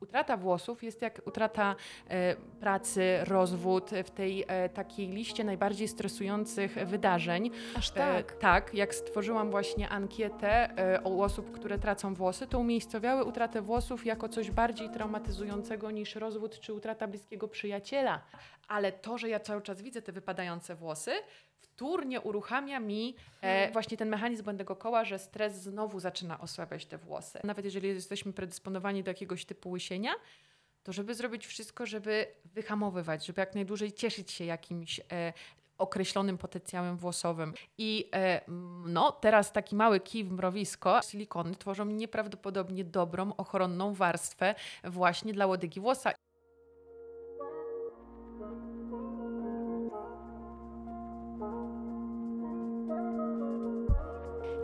Utrata włosów jest jak utrata pracy, rozwód w tej takiej liście najbardziej stresujących wydarzeń. Aż tak? Tak, jak stworzyłam właśnie ankietę o osób, które tracą włosy, to umiejscowiały utratę włosów jako coś bardziej traumatyzującego niż rozwód czy utrata bliskiego przyjaciela. Ale to, że ja cały czas widzę te wypadające włosy, wtórnie uruchamia mi właśnie ten mechanizm błędnego koła, że stres znowu zaczyna osłabiać te włosy. Nawet jeżeli jesteśmy predysponowani do jakiegoś typu łysienia, to żeby zrobić wszystko, żeby wyhamowywać, żeby jak najdłużej cieszyć się jakimś określonym potencjałem włosowym. I teraz taki mały kij w mrowisko. Silikony tworzą nieprawdopodobnie dobrą, ochronną warstwę właśnie dla łodygi włosa.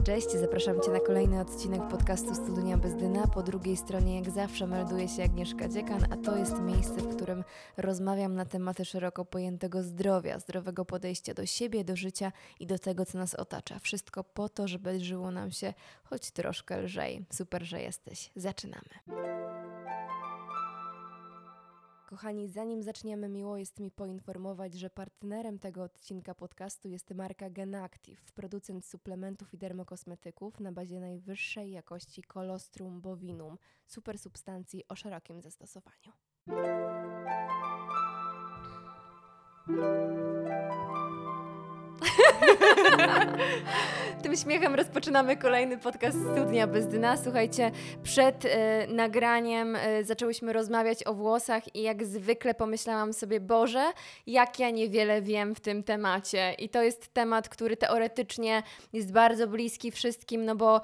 Cześć, zapraszam Cię na kolejny odcinek podcastu Studnia Bez Dna. Po drugiej stronie jak zawsze melduje się Agnieszka Dziekan, a to jest miejsce, w którym rozmawiam na tematy szeroko pojętego zdrowia, zdrowego podejścia do siebie, do życia i do tego, co nas otacza. Wszystko po to, żeby żyło nam się choć troszkę lżej. Super, że jesteś. Zaczynamy. Kochani, zanim zaczniemy, miło jest mi poinformować, że partnerem tego odcinka podcastu jest marka GenActive, producent suplementów i dermokosmetyków na bazie najwyższej jakości kolostrum bovinum, super substancji o szerokim zastosowaniu. Tym śmiechem rozpoczynamy kolejny podcast Studnia Bez Dna. Słuchajcie, przed nagraniem zaczęłyśmy rozmawiać o włosach i jak zwykle pomyślałam sobie, Boże, jak ja niewiele wiem w tym temacie. I to jest temat, który teoretycznie jest bardzo bliski wszystkim, no bo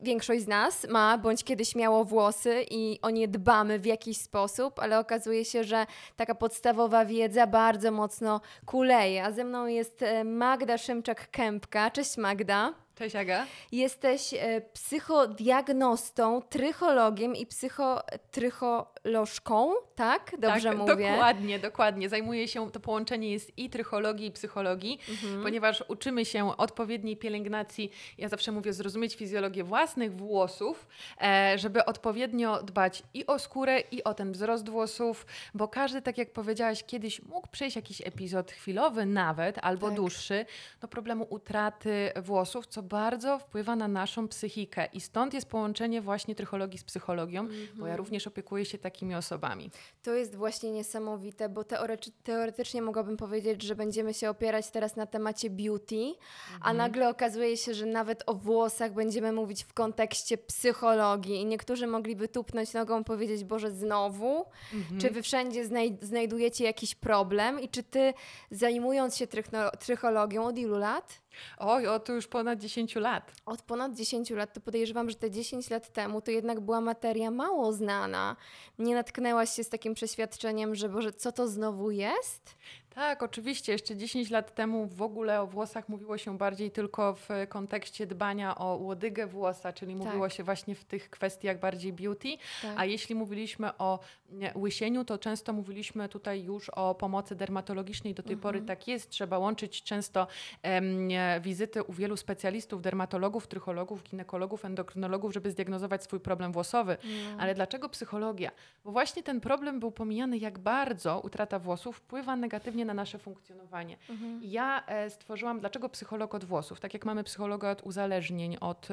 większość z nas ma bądź kiedyś miało włosy i o nie dbamy w jakiś sposób, ale okazuje się, że taka podstawowa wiedza bardzo mocno kuleje. A ze mną jest Magda Szymczak Kępka. Cześć Magda. Cześć Aga. Jesteś psychodiagnostą, trychologiem i psychotrycholożką, tak? Dobrze tak, mówię? Dokładnie. Zajmuję się, to połączenie jest i trychologii, i psychologii, ponieważ uczymy się odpowiedniej pielęgnacji, ja zawsze mówię, zrozumieć fizjologię własnych włosów, żeby odpowiednio dbać i o skórę, i o ten wzrost włosów, bo każdy, tak jak powiedziałaś kiedyś, mógł przejść jakiś epizod chwilowy nawet, albo tak, dłuższy, do problemu utraty włosów, co bardzo wpływa na naszą psychikę i stąd jest połączenie właśnie trychologii z psychologią, bo ja również opiekuję się takimi osobami. To jest właśnie niesamowite, bo teoretycznie mogłabym powiedzieć, że będziemy się opierać teraz na temacie beauty, a nagle okazuje się, że nawet o włosach będziemy mówić w kontekście psychologii i niektórzy mogliby tupnąć nogą i powiedzieć, Boże, znowu? Czy wy wszędzie znajdujecie jakiś problem i czy ty, zajmując się trychologią, od ilu lat? Oj, to już ponad 10 lat. Od ponad 10 lat, to podejrzewam, że te 10 lat temu to jednak była materia mało znana. Nie natknęłaś się z takim przeświadczeniem, że Boże, co to znowu jest? Tak, oczywiście. Jeszcze 10 lat temu w ogóle o włosach mówiło się bardziej tylko w kontekście dbania o łodygę włosa, czyli mówiło się właśnie w tych kwestiach bardziej beauty, a jeśli mówiliśmy o łysieniu, to często mówiliśmy tutaj już o pomocy dermatologicznej. Do tej pory tak jest. Trzeba łączyć często wizyty u wielu specjalistów, dermatologów, trychologów, ginekologów, endokrynologów, żeby zdiagnozować swój problem włosowy. Ale dlaczego psychologia? Bo właśnie ten problem był pomijany, jak bardzo utrata włosów wpływa negatywnie na nasze funkcjonowanie. Ja stworzyłam, dlaczego psycholog od włosów? Tak jak mamy psychologa od uzależnień, od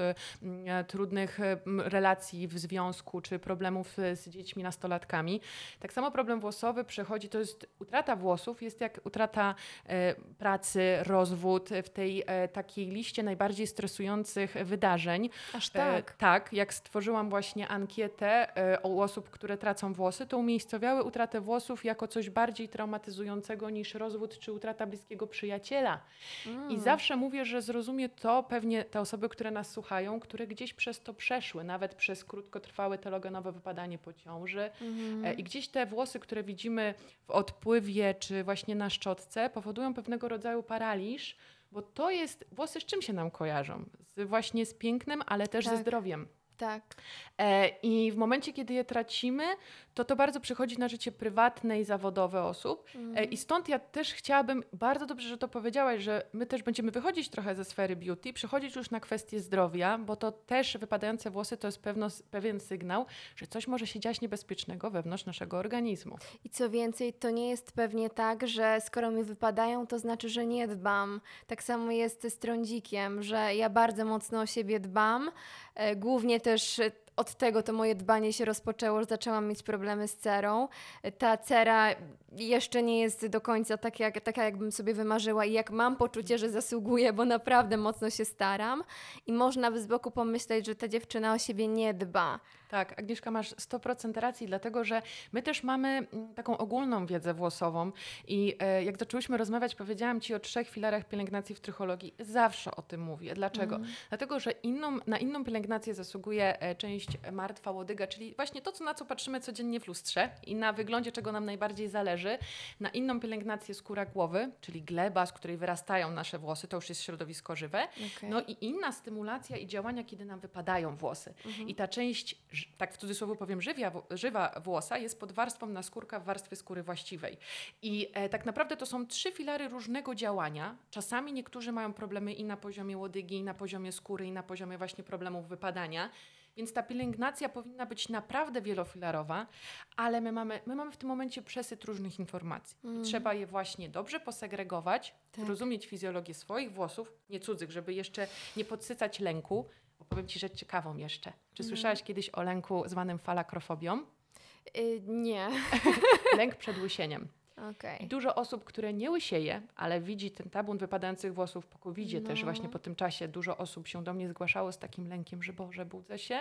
trudnych relacji w związku, czy problemów z dziećmi, nastolatkami. Tak samo problem włosowy przechodzi, to jest utrata włosów, jest jak utrata pracy, rozwód w tej takiej liście najbardziej stresujących wydarzeń. Aż tak? Tak, jak stworzyłam właśnie ankietę o osób, które tracą włosy, to umiejscowiały utratę włosów jako coś bardziej traumatyzującego niż rozwód czy utrata bliskiego przyjaciela. I zawsze mówię, że zrozumie to pewnie te osoby, które nas słuchają, które gdzieś przez to przeszły, nawet przez krótkotrwałe telogenowe wypadanie po ciąży. I gdzieś te włosy, które widzimy w odpływie czy właśnie na szczotce, powodują pewnego rodzaju paraliż, bo to jest, włosy z czym się nam kojarzą? Właśnie z pięknem, ale też ze zdrowiem. Tak. I w momencie, kiedy je tracimy, to bardzo przychodzi na życie prywatne i zawodowe osób. I stąd ja też chciałabym, bardzo dobrze, że to powiedziałaś, że my też będziemy wychodzić trochę ze sfery beauty, przychodzić już na kwestie zdrowia, bo to też wypadające włosy to jest pewien sygnał, że coś może się dziać niebezpiecznego wewnątrz naszego organizmu. I co więcej, to nie jest pewnie tak, że skoro mi wypadają, to znaczy, że nie dbam. Tak samo jest z trądzikiem, że ja bardzo mocno o siebie dbam, głównie też od tego to moje dbanie się rozpoczęło, że zaczęłam mieć problemy z cerą. Ta cera jeszcze nie jest do końca taka, jakbym sobie wymarzyła i jak mam poczucie, że zasługuję, bo naprawdę mocno się staram. I można by z boku pomyśleć, że ta dziewczyna o siebie nie dba. Tak, Agnieszka, masz 100% racji, dlatego że my też mamy taką ogólną wiedzę włosową i jak zaczęłyśmy rozmawiać, powiedziałam Ci o 3 filarach pielęgnacji w trychologii. Zawsze o tym mówię. Dlaczego? Dlatego, że na inną pielęgnację zasługuje część martwa łodyga, czyli właśnie to, na co patrzymy codziennie w lustrze i na wyglądzie, czego nam najbardziej zależy. Na inną pielęgnację skóra głowy, czyli gleba, z której wyrastają nasze włosy, to już jest środowisko żywe. Okay. No i inna stymulacja i działania, kiedy nam wypadają włosy. I ta część, tak w cudzysłowie powiem, żywa włosa jest pod warstwą naskórka w warstwie skóry właściwej. I tak naprawdę to są 3 filary różnego działania. Czasami niektórzy mają problemy i na poziomie łodygi, i na poziomie skóry, i na poziomie właśnie problemów wypadania. Więc ta pielęgnacja powinna być naprawdę wielofilarowa, ale my mamy w tym momencie przesyt różnych informacji. Trzeba je właśnie dobrze posegregować, zrozumieć fizjologię swoich włosów, nie cudzych, żeby jeszcze nie podsycać lęku. Opowiem Ci rzecz ciekawą jeszcze. Czy słyszałaś kiedyś o lęku zwanym falakrofobią? Nie. Lęk przed łysieniem. Okay. Dużo osób, które nie łysieje, ale widzi ten tabun wypadających włosów po COVID-zie też właśnie po tym czasie. Dużo osób się do mnie zgłaszało z takim lękiem, że Boże, budzę się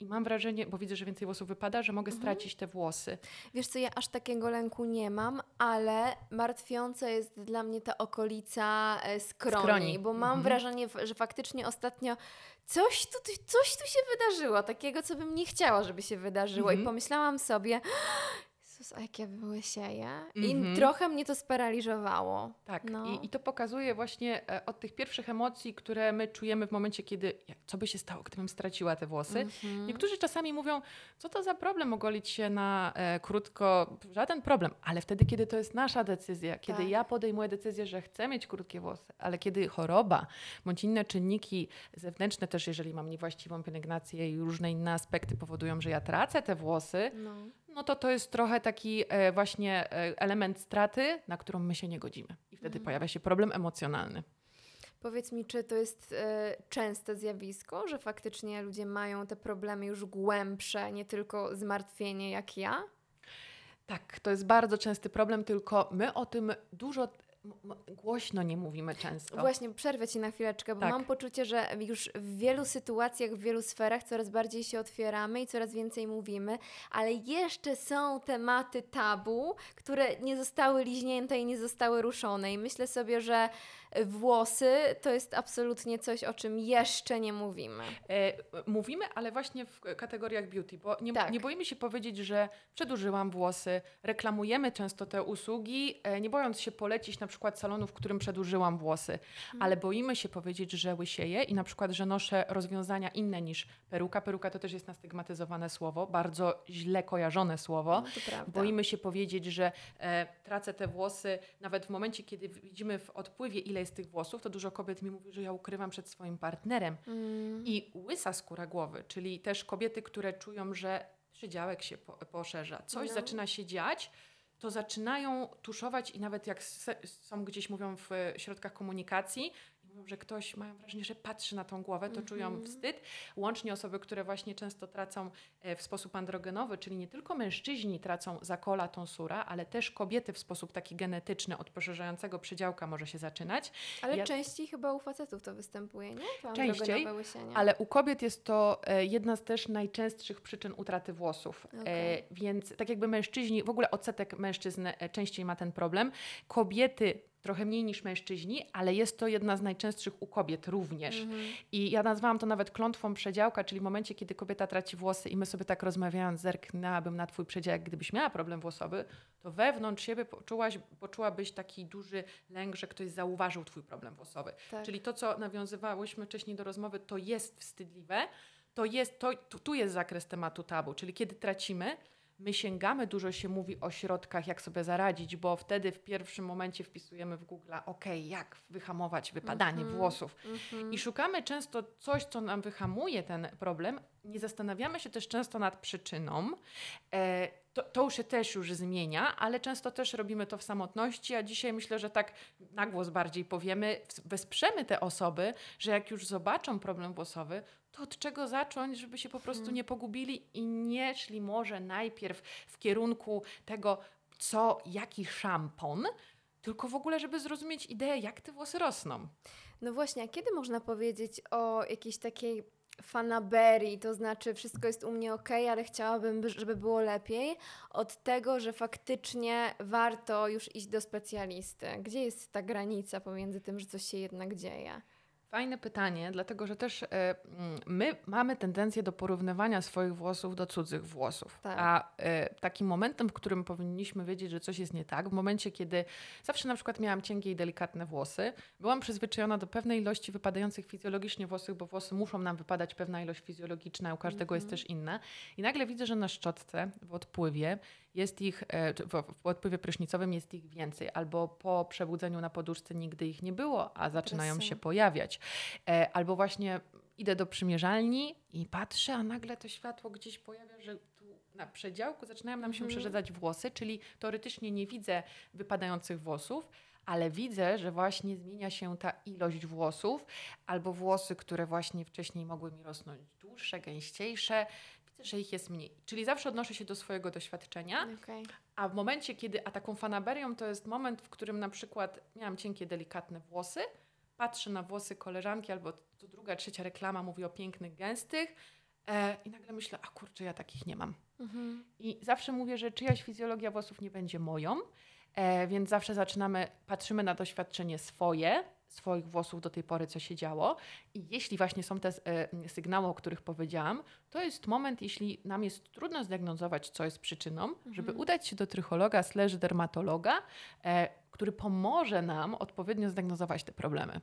i mam wrażenie, bo widzę, że więcej włosów wypada, że mogę stracić te włosy. Wiesz co, ja aż takiego lęku nie mam, ale martwiąca jest dla mnie ta okolica skroni. Bo mam wrażenie, że faktycznie ostatnio coś tu się wydarzyło, takiego, co bym nie chciała, żeby się wydarzyło i pomyślałam sobie... A jak ja wyłysieję? I trochę mnie to sparaliżowało. Tak, I to pokazuje właśnie od tych pierwszych emocji, które my czujemy w momencie, kiedy co by się stało, gdybym straciła te włosy. Niektórzy czasami mówią, co to za problem ogolić się na krótko, żaden problem, ale wtedy, kiedy to jest nasza decyzja, kiedy ja podejmuję decyzję, że chcę mieć krótkie włosy, ale kiedy choroba bądź inne czynniki zewnętrzne też, jeżeli mam niewłaściwą pielęgnację i różne inne aspekty powodują, że ja tracę te włosy, no to jest trochę taki właśnie element straty, na którą my się nie godzimy. I wtedy pojawia się problem emocjonalny. Powiedz mi, czy to jest częste zjawisko, że faktycznie ludzie mają te problemy już głębsze, nie tylko zmartwienie jak ja? Tak, to jest bardzo częsty problem, tylko my o tym dużo... głośno nie mówimy często. Właśnie, przerwę Ci na chwileczkę, bo mam poczucie, że już w wielu sytuacjach, w wielu sferach coraz bardziej się otwieramy i coraz więcej mówimy, ale jeszcze są tematy tabu, które nie zostały liźnięte i nie zostały ruszone. I myślę sobie, że włosy to jest absolutnie coś, o czym jeszcze nie mówimy. Mówimy, ale właśnie w kategoriach beauty, bo nie boimy się powiedzieć, że przedłużyłam włosy, reklamujemy często te usługi, nie bojąc się polecić na przykład salonu, w którym przedłużyłam włosy, ale boimy się powiedzieć, że łysieję i na przykład, że noszę rozwiązania inne niż peruka. Peruka to też jest nastygmatyzowane słowo, bardzo źle kojarzone słowo. No, boimy się powiedzieć, że tracę te włosy, nawet w momencie, kiedy widzimy w odpływie, ile jest tych włosów, to dużo kobiet mi mówi, że ja ukrywam przed swoim partnerem. I łysa skóra głowy, czyli też kobiety, które czują, że przydziałek się poszerza, coś zaczyna się dziać, to zaczynają tuszować i nawet jak są gdzieś, mówią w środkach komunikacji, mówią, że ktoś, mają wrażenie, że patrzy na tą głowę, to czują wstyd. Łącznie osoby, które właśnie często tracą w sposób androgenowy, czyli nie tylko mężczyźni tracą zakola, tonsura, ale też kobiety w sposób taki genetyczny od poszerzającego przydziałka może się zaczynać. Ale częściej chyba u facetów to występuje, nie? To częściej, ale u kobiet jest to jedna z też najczęstszych przyczyn utraty włosów. Okay. Więc tak jakby mężczyźni, w ogóle odsetek mężczyzn częściej ma ten problem. Kobiety trochę mniej niż mężczyźni, ale jest to jedna z najczęstszych u kobiet również. I ja nazwałam to nawet klątwą przedziałka, czyli w momencie, kiedy kobieta traci włosy i my sobie tak rozmawiając, zerknęłabym na twój przedziałek, gdybyś miała problem włosowy, to wewnątrz siebie poczułabyś taki duży lęk, że ktoś zauważył twój problem włosowy. Tak. Czyli to, co nawiązywałyśmy wcześniej do rozmowy, to jest wstydliwe. tu jest zakres tematu tabu, czyli kiedy tracimy, my sięgamy, dużo się mówi o środkach, jak sobie zaradzić, bo wtedy w pierwszym momencie wpisujemy w Google, jak wyhamować wypadanie włosów. I szukamy często coś, co nam wyhamuje ten problem. Nie zastanawiamy się też często nad przyczyną. To się też już zmienia, ale często też robimy to w samotności, a dzisiaj myślę, że tak na głos bardziej powiemy, wesprzemy te osoby, że jak już zobaczą problem włosowy, to od czego zacząć, żeby się po prostu nie pogubili i nie szli może najpierw w kierunku tego, jaki szampon, tylko w ogóle, żeby zrozumieć ideę, jak te włosy rosną. No właśnie, a kiedy można powiedzieć o jakiejś takiej fanaberii, to znaczy wszystko jest u mnie okej, ale chciałabym, żeby było lepiej, od tego, że faktycznie warto już iść do specjalisty? Gdzie jest ta granica pomiędzy tym, że coś się jednak dzieje? Fajne pytanie, dlatego że też my mamy tendencję do porównywania swoich włosów do cudzych włosów. Tak. A takim momentem, w którym powinniśmy wiedzieć, że coś jest nie tak, w momencie, kiedy zawsze na przykład miałam cienkie i delikatne włosy, byłam przyzwyczajona do pewnej ilości wypadających fizjologicznie włosów, bo włosy muszą nam wypadać, pewna ilość fizjologiczna, u każdego jest też inna. I nagle widzę, że na szczotce w odpływie jest ich, w odpływie prysznicowym jest ich więcej, albo po przebudzeniu na poduszce nigdy ich nie było, a zaczynają się pojawiać. Albo właśnie idę do przymierzalni i patrzę, a nagle to światło gdzieś pojawia, że tu na przedziałku zaczynają nam się przerzedzać włosy, czyli teoretycznie nie widzę wypadających włosów, ale widzę, że właśnie zmienia się ta ilość włosów, albo włosy, które właśnie wcześniej mogły mi rosnąć dłuższe, gęściejsze, widzę, że ich jest mniej. Czyli zawsze odnoszę się do swojego doświadczenia, a w momencie, kiedy taką fanaberią to jest moment, w którym na przykład miałam cienkie, delikatne włosy, patrzę na włosy koleżanki, albo to druga, trzecia reklama mówi o pięknych, gęstych i nagle myślę, ja takich nie mam. I zawsze mówię, że czyjaś fizjologia włosów nie będzie moją, więc zawsze patrzymy na doświadczenie swoich włosów do tej pory, co się działo. I jeśli właśnie są te sygnały, o których powiedziałam, to jest moment, jeśli nam jest trudno zdiagnozować, co jest przyczyną, żeby udać się do trychologa / dermatologa, który pomoże nam odpowiednio zdiagnozować te problemy.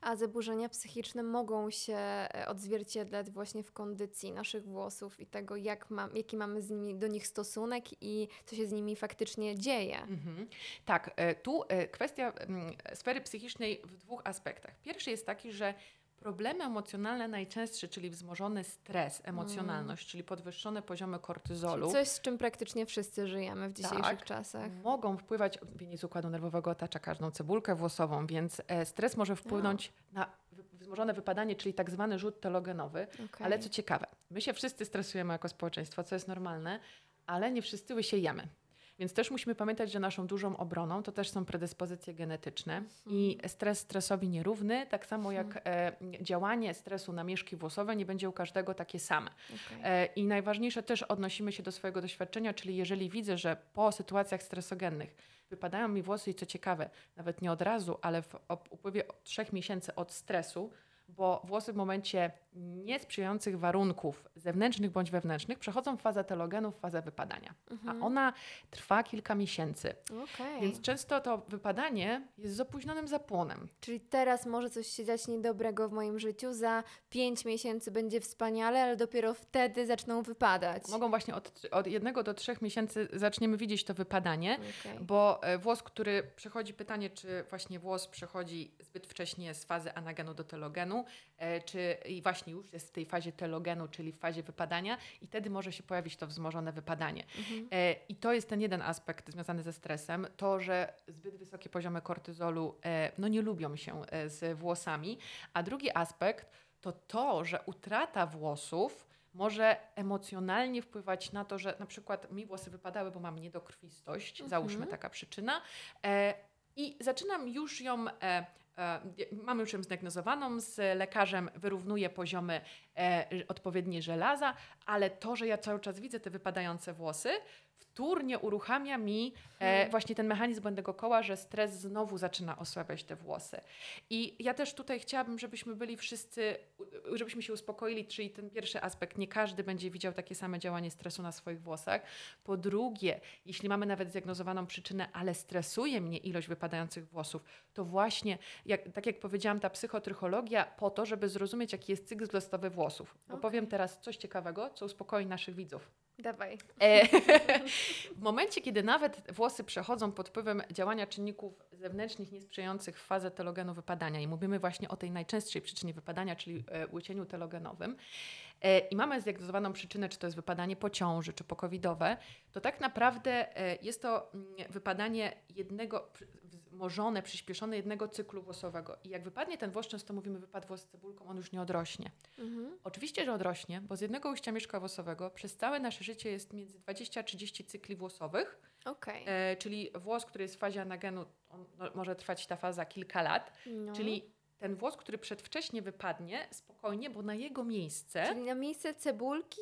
A zaburzenia psychiczne mogą się odzwierciedlać właśnie w kondycji naszych włosów i tego, jaki mamy do nich stosunek i co się z nimi faktycznie dzieje. Tak, tu kwestia sfery psychicznej w dwóch aspektach. Pierwszy jest taki, że problemy emocjonalne najczęstsze, czyli wzmożony stres, emocjonalność, czyli podwyższone poziomy kortyzolu. Czyli coś, z czym praktycznie wszyscy żyjemy w dzisiejszych czasach. Mogą wpływać, odbieniec układu nerwowego otacza każdą cebulkę włosową, więc stres może wpłynąć na wzmożone wypadanie, czyli tak zwany rzut telogenowy. Ale co ciekawe, my się wszyscy stresujemy jako społeczeństwo, co jest normalne, ale nie wszyscy łysiejemy. Więc też musimy pamiętać, że naszą dużą obroną to też są predyspozycje genetyczne i stres stresowi nierówny, tak samo jak działanie stresu na mieszki włosowe nie będzie u każdego takie same. I najważniejsze też odnosimy się do swojego doświadczenia, czyli jeżeli widzę, że po sytuacjach stresogennych wypadają mi włosy i co ciekawe, nawet nie od razu, ale w upływie 3 miesięcy od stresu, bo włosy w momencie niesprzyjających warunków zewnętrznych bądź wewnętrznych przechodzą w fazę telogenu, w fazę wypadania. A ona trwa kilka miesięcy. Więc często to wypadanie jest z opóźnionym zapłonem. Czyli teraz może coś się dziać niedobrego w moim życiu, za 5 miesięcy będzie wspaniale, ale dopiero wtedy zaczną wypadać. Mogą właśnie od 1 do 3 miesięcy zaczniemy widzieć to wypadanie, bo włos, który przechodzi, pytanie, czy właśnie włos przechodzi zbyt wcześnie z fazy anagenu do telogenu, czy i właśnie już jest w tej fazie telogenu, czyli w fazie wypadania i wtedy może się pojawić to wzmożone wypadanie. I to jest ten jeden aspekt związany ze stresem, to, że zbyt wysokie poziomy kortyzolu nie lubią się z włosami, a drugi aspekt to, że utrata włosów może emocjonalnie wpływać na to, że na przykład mi włosy wypadały, bo mam niedokrwistość, załóżmy taka przyczyna i zaczynam już ją... Mamy już ją zdiagnozowaną, z lekarzem wyrównuję poziomy odpowiednie żelaza, ale to, że ja cały czas widzę te wypadające włosy, wtórnie uruchamia mi właśnie ten mechanizm błędnego koła, że stres znowu zaczyna osłabiać te włosy. I ja też tutaj chciałabym, żebyśmy byli wszyscy, żebyśmy się uspokoili, czyli ten pierwszy aspekt, nie każdy będzie widział takie same działanie stresu na swoich włosach. Po drugie, jeśli mamy nawet zdiagnozowaną przyczynę, ale stresuje mnie ilość wypadających włosów, to właśnie tak jak powiedziałam, ta psychotrychologia po to, żeby zrozumieć, jaki jest cykl wzrostowy włosów. Bo powiem teraz coś ciekawego, co uspokoi naszych widzów. Dawaj. W momencie, kiedy nawet włosy przechodzą pod wpływem działania czynników zewnętrznych niesprzyjających fazę telogenu wypadania i mówimy właśnie o tej najczęstszej przyczynie wypadania, czyli łysieniu telogenowym, i mamy zdiagnozowaną przyczynę, czy to jest wypadanie po ciąży, czy pokowidowe, to tak naprawdę jest to wypadanie jednego, wzmożone, przyspieszone jednego cyklu włosowego. I jak wypadnie ten włos, często mówimy wypadł włos z cebulką, on już nie odrośnie. Mhm. Oczywiście, że odrośnie, bo z jednego ujścia mieszka włosowego przez całe nasze życie jest między 20 a 30 cykli włosowych. Okay. Czyli włos, który jest w fazie anagenu, on, no, może trwać ta faza kilka lat. No. Czyli ten włos, który przedwcześnie wypadnie, spokojnie, bo na jego miejsce... Czyli na miejsce cebulki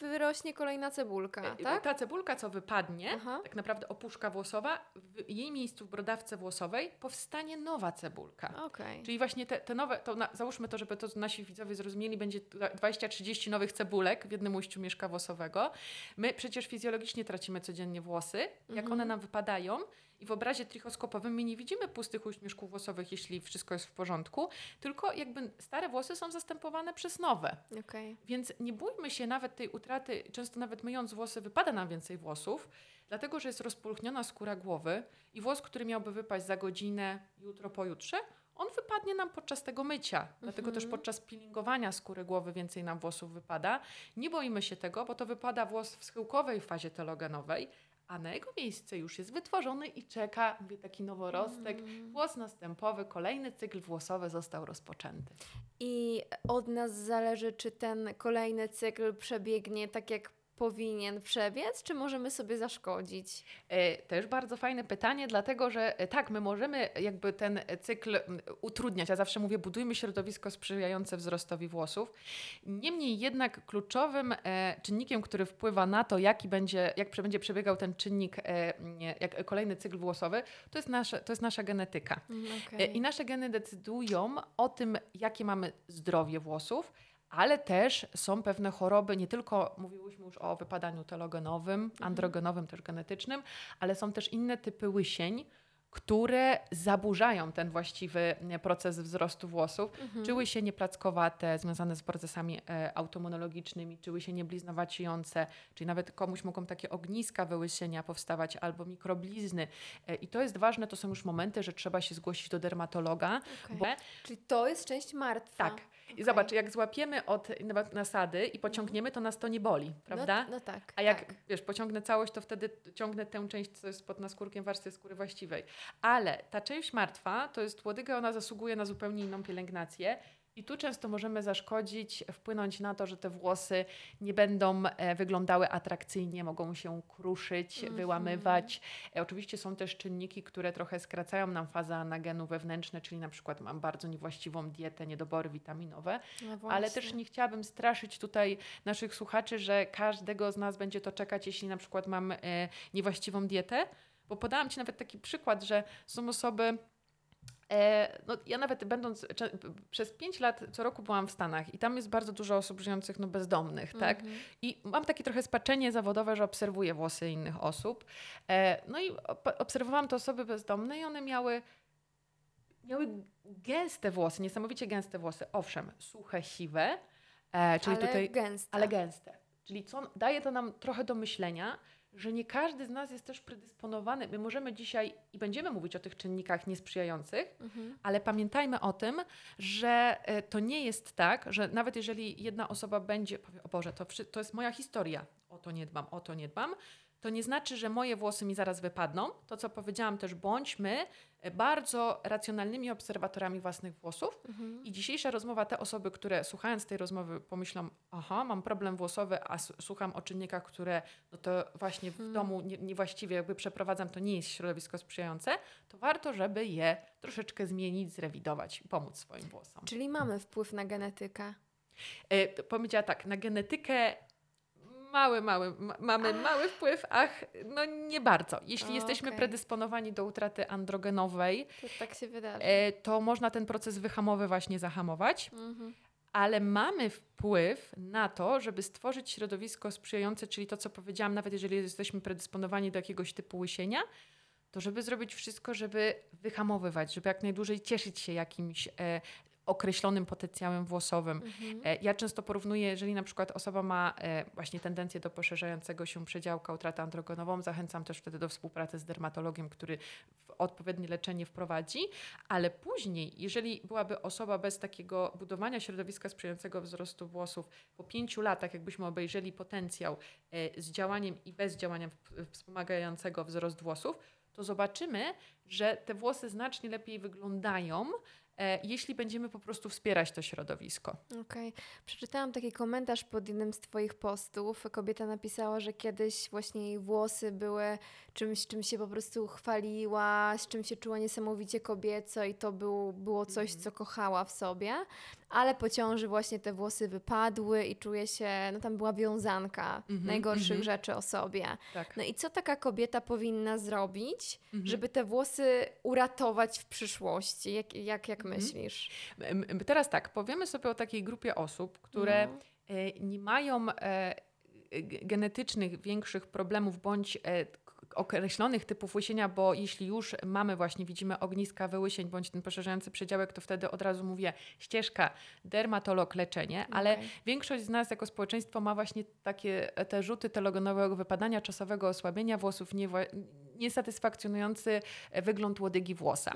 wyrośnie kolejna cebulka, tak? Ta cebulka, co wypadnie, aha, tak naprawdę opuszka włosowa, w jej miejscu w brodawce włosowej powstanie nowa cebulka. Okay. Czyli właśnie te nowe, to załóżmy to, żeby to nasi widzowie zrozumieli, będzie 20-30 nowych cebulek w jednym ujściu mieszka włosowego. My przecież fizjologicznie tracimy codziennie włosy, jak one nam wypadają. I w obrazie trichoskopowym my nie widzimy pustych uśmieszków włosowych, jeśli wszystko jest w porządku, tylko jakby stare włosy są zastępowane przez nowe. Okay. Więc nie bójmy się nawet tej utraty, często nawet myjąc włosy wypada nam więcej włosów, dlatego że jest rozpulchniona skóra głowy i włos, który miałby wypaść za godzinę, jutro, pojutrze, on wypadnie nam podczas tego mycia. Dlatego też podczas peelingowania skóry głowy więcej nam włosów wypada. Nie boimy się tego, bo to wypada włos w schyłkowej fazie telogenowej, a na jego miejsce już jest wytworzony i czeka, mówię, taki noworostek, włos następowy, kolejny cykl włosowy został rozpoczęty. I od nas zależy, czy ten kolejny cykl przebiegnie tak, jak powinien przebiec, czy możemy sobie zaszkodzić? Też bardzo fajne pytanie, dlatego że tak, my możemy jakby ten cykl utrudniać. Ja zawsze mówię, budujmy środowisko sprzyjające wzrostowi włosów. Niemniej jednak kluczowym czynnikiem, który wpływa na to, jak będzie przebiegał ten czynnik, jak kolejny cykl włosowy, to jest nasza genetyka. Okay. I nasze geny decydują o tym, jakie mamy zdrowie włosów, ale też są pewne choroby, nie tylko mówiłyśmy już o wypadaniu telogenowym, androgenowym, też genetycznym, ale są też inne typy łysień, które zaburzają ten właściwy proces wzrostu włosów. Czy łysienie plackowate związane z procesami autoimmunologicznymi, czy łysienie bliznowaciejące, czyli nawet komuś mogą takie ogniska wyłysienia powstawać albo mikroblizny. I to jest ważne, to są już momenty, że trzeba się zgłosić do dermatologa. Okay. Bo... Czyli to jest część martwa. Tak. Okay. I zobacz, jak złapiemy od nasady i pociągniemy, to nas to nie boli, prawda? No tak. A jak, tak, wiesz, pociągnę całość, to wtedy ciągnę tę część, co jest pod naskórkiem warstwy skóry właściwej. Ale ta część martwa, to jest łodyga, ona zasługuje na zupełnie inną pielęgnację. I tu często możemy zaszkodzić, wpłynąć na to, że te włosy nie będą wyglądały atrakcyjnie, mogą się kruszyć, wyłamywać. Oczywiście są też czynniki, które trochę skracają nam fazę anagenu wewnętrzne, czyli na przykład mam bardzo niewłaściwą dietę, niedobory witaminowe, no ale też nie chciałabym straszyć tutaj naszych słuchaczy, że każdego z nas będzie to czekać, jeśli na przykład mam niewłaściwą dietę, bo podałam Ci nawet taki przykład, że są osoby... No, ja nawet będąc przez 5 lat co roku byłam w Stanach i tam jest bardzo dużo osób żyjących bezdomnych, tak? I mam takie trochę spaczenie zawodowe, że obserwuję włosy innych osób. No i obserwowałam te osoby bezdomne i one miały gęste włosy, niesamowicie gęste włosy. Owszem, suche, siwe, czyli ale tutaj gęste. Ale gęste. Czyli co daje to nam trochę do myślenia, że nie każdy z nas jest też predysponowany. My możemy dzisiaj i będziemy mówić o tych czynnikach niesprzyjających, ale pamiętajmy o tym, że to nie jest tak, że nawet jeżeli jedna osoba będzie, powie, o Boże, to jest moja historia, o to nie dbam, to nie znaczy, że moje włosy mi zaraz wypadną. To, co powiedziałam też, bądźmy bardzo racjonalnymi obserwatorami własnych włosów. I dzisiejsza rozmowa, te osoby, które słuchając tej rozmowy pomyślą, aha, mam problem włosowy, a słucham o czynnikach, które no to właśnie w domu niewłaściwie jakby przeprowadzam, to nie jest środowisko sprzyjające, to warto, żeby je troszeczkę zmienić, zrewidować i pomóc swoim włosom. Czyli mamy wpływ na genetykę? Powiedziała tak, na genetykę mamy mały wpływ, no nie bardzo. Jeśli jesteśmy predysponowani do utraty androgenowej, to tak się wydarzy, to można ten proces wyhamowywać, nie zahamować, ale mamy wpływ na to, żeby stworzyć środowisko sprzyjające, czyli to, co powiedziałam, nawet jeżeli jesteśmy predysponowani do jakiegoś typu łysienia, to żeby zrobić wszystko, żeby wyhamowywać, żeby jak najdłużej cieszyć się jakimś określonym potencjałem włosowym. Ja często porównuję, jeżeli na przykład osoba ma właśnie tendencję do poszerzającego się przedziałka, utratę androgenową, zachęcam też wtedy do współpracy z dermatologiem, który odpowiednie leczenie wprowadzi, ale później, jeżeli byłaby osoba bez takiego budowania środowiska sprzyjającego wzrostu włosów, po 5 latach, jakbyśmy obejrzeli potencjał z działaniem i bez działania wspomagającego wzrost włosów, to zobaczymy, że te włosy znacznie lepiej wyglądają, jeśli będziemy po prostu wspierać to środowisko. Okej. Przeczytałam taki komentarz pod jednym z Twoich postów. Kobieta napisała, że kiedyś właśnie jej włosy były czymś, czym się po prostu chwaliła, z czym się czuła niesamowicie kobieco i to było coś, co kochała w sobie, ale po ciąży właśnie te włosy wypadły i czuje się, no tam była wiązanka najgorszych rzeczy o sobie. Tak. No i co taka kobieta powinna zrobić, żeby te włosy uratować w przyszłości? Jak myślisz? Teraz tak, powiemy sobie o takiej grupie osób, które nie mają genetycznych większych problemów bądź określonych typów łysienia, bo jeśli już mamy właśnie, widzimy ogniska wyłysień bądź ten poszerzający przedziałek, to wtedy od razu mówię ścieżka, dermatolog, leczenie, ale większość z nas jako społeczeństwo ma właśnie takie te rzuty telogenowego wypadania, czasowego osłabienia włosów, niesatysfakcjonujący wygląd łodygi włosa.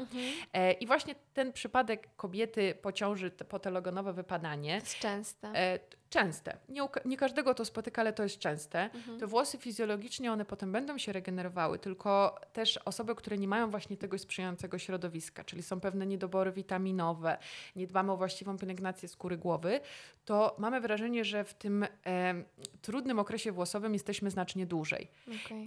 I właśnie ten przypadek kobiety po ciąży, po telogonowe wypadanie. To jest częste. Częste. Nie każdego to spotyka, ale to jest częste. To włosy fizjologicznie, one potem będą się regenerowały, tylko też osoby, które nie mają właśnie tego sprzyjającego środowiska, czyli są pewne niedobory witaminowe, nie dbamy o właściwą pielęgnację skóry głowy, to mamy wrażenie, że w tym trudnym okresie włosowym jesteśmy znacznie dłużej.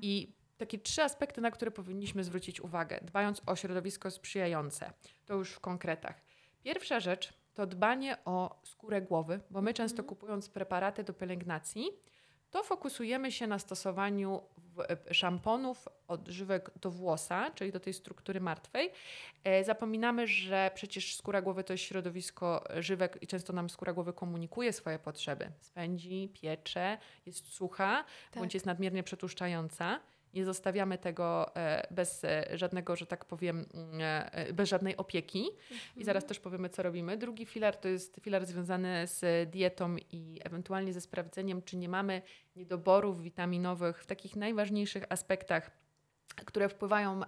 I takie 3 aspekty, na które powinniśmy zwrócić uwagę, dbając o środowisko sprzyjające. To już w konkretach. Pierwsza rzecz to dbanie o skórę głowy, bo my często kupując preparaty do pielęgnacji, to fokusujemy się na stosowaniu szamponów, odżywek do włosa, czyli do tej struktury martwej. Zapominamy, że przecież skóra głowy to jest środowisko żywek i często nam skóra głowy komunikuje swoje potrzeby. Spędzi, piecze, jest sucha, bądź jest nadmiernie przetłuszczająca. Nie zostawiamy tego bez żadnego, że tak powiem, bez żadnej opieki. I zaraz też powiemy, co robimy. Drugi filar to jest filar związany z dietą i ewentualnie ze sprawdzeniem, czy nie mamy niedoborów witaminowych w takich najważniejszych aspektach, które wpływają,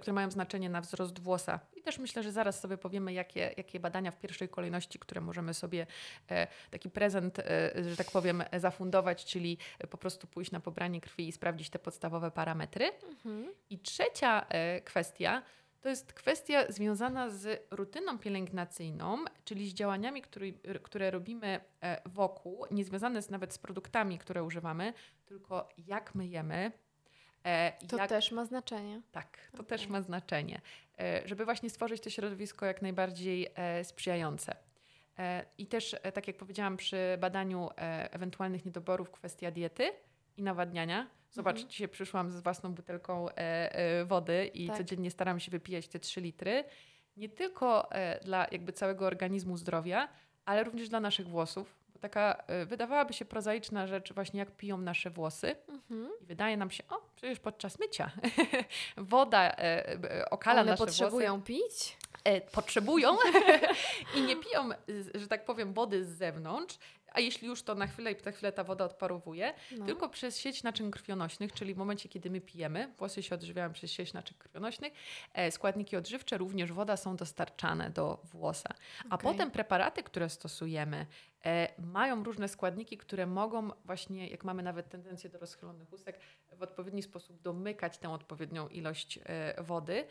które mają znaczenie na wzrost włosa. I też myślę, że zaraz sobie powiemy, jakie badania w pierwszej kolejności, które możemy sobie taki prezent, że tak powiem, zafundować, czyli po prostu pójść na pobranie krwi i sprawdzić te podstawowe parametry. I trzecia kwestia to jest kwestia związana z rutyną pielęgnacyjną, czyli z działaniami, które robimy wokół, niezwiązane nawet z produktami, które używamy, tylko jak myjemy. To też ma znaczenie. Tak, to też ma znaczenie, żeby właśnie stworzyć to środowisko jak najbardziej sprzyjające. I też, tak jak powiedziałam, przy badaniu ewentualnych niedoborów kwestia diety i nawadniania. Zobacz, dzisiaj przyszłam z własną butelką wody i codziennie staram się wypijać te 3 litry. Nie tylko dla jakby całego organizmu zdrowia, ale również dla naszych włosów. Taka wydawałaby się prozaiczna rzecz, właśnie jak piją nasze włosy. I wydaje nam się, o, przecież podczas mycia woda okala nasze włosy. One potrzebują pić? Potrzebują i nie piją, że tak powiem, wody z zewnątrz, a jeśli już to na chwilę ta woda odparowuje, tylko przez sieć naczyń krwionośnych, czyli w momencie, kiedy my pijemy, włosy się odżywiają przez sieć naczyń krwionośnych, składniki odżywcze, również woda są dostarczane do włosa. A potem preparaty, które stosujemy, mają różne składniki, które mogą właśnie, jak mamy nawet tendencję do rozchylonych łusek, w odpowiedni sposób domykać tę odpowiednią ilość wody.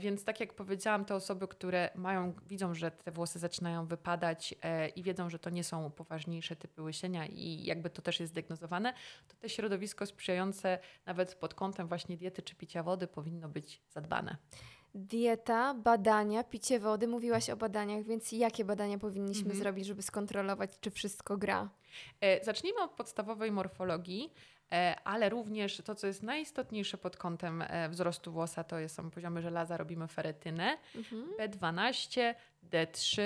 Więc tak jak powiedziałam, te osoby, które widzą, że te włosy zaczynają wypadać i wiedzą, że to nie są poważniejsze typy łysienia i jakby to też jest zdiagnozowane, to te środowisko sprzyjające nawet pod kątem właśnie diety czy picia wody powinno być zadbane. Dieta, badania, picie wody. Mówiłaś o badaniach, więc jakie badania powinniśmy zrobić, żeby skontrolować, czy wszystko gra? Zacznijmy od podstawowej morfologii, ale również to, co jest najistotniejsze pod kątem wzrostu włosa, to są poziomy żelaza, robimy ferytynę, B12, D3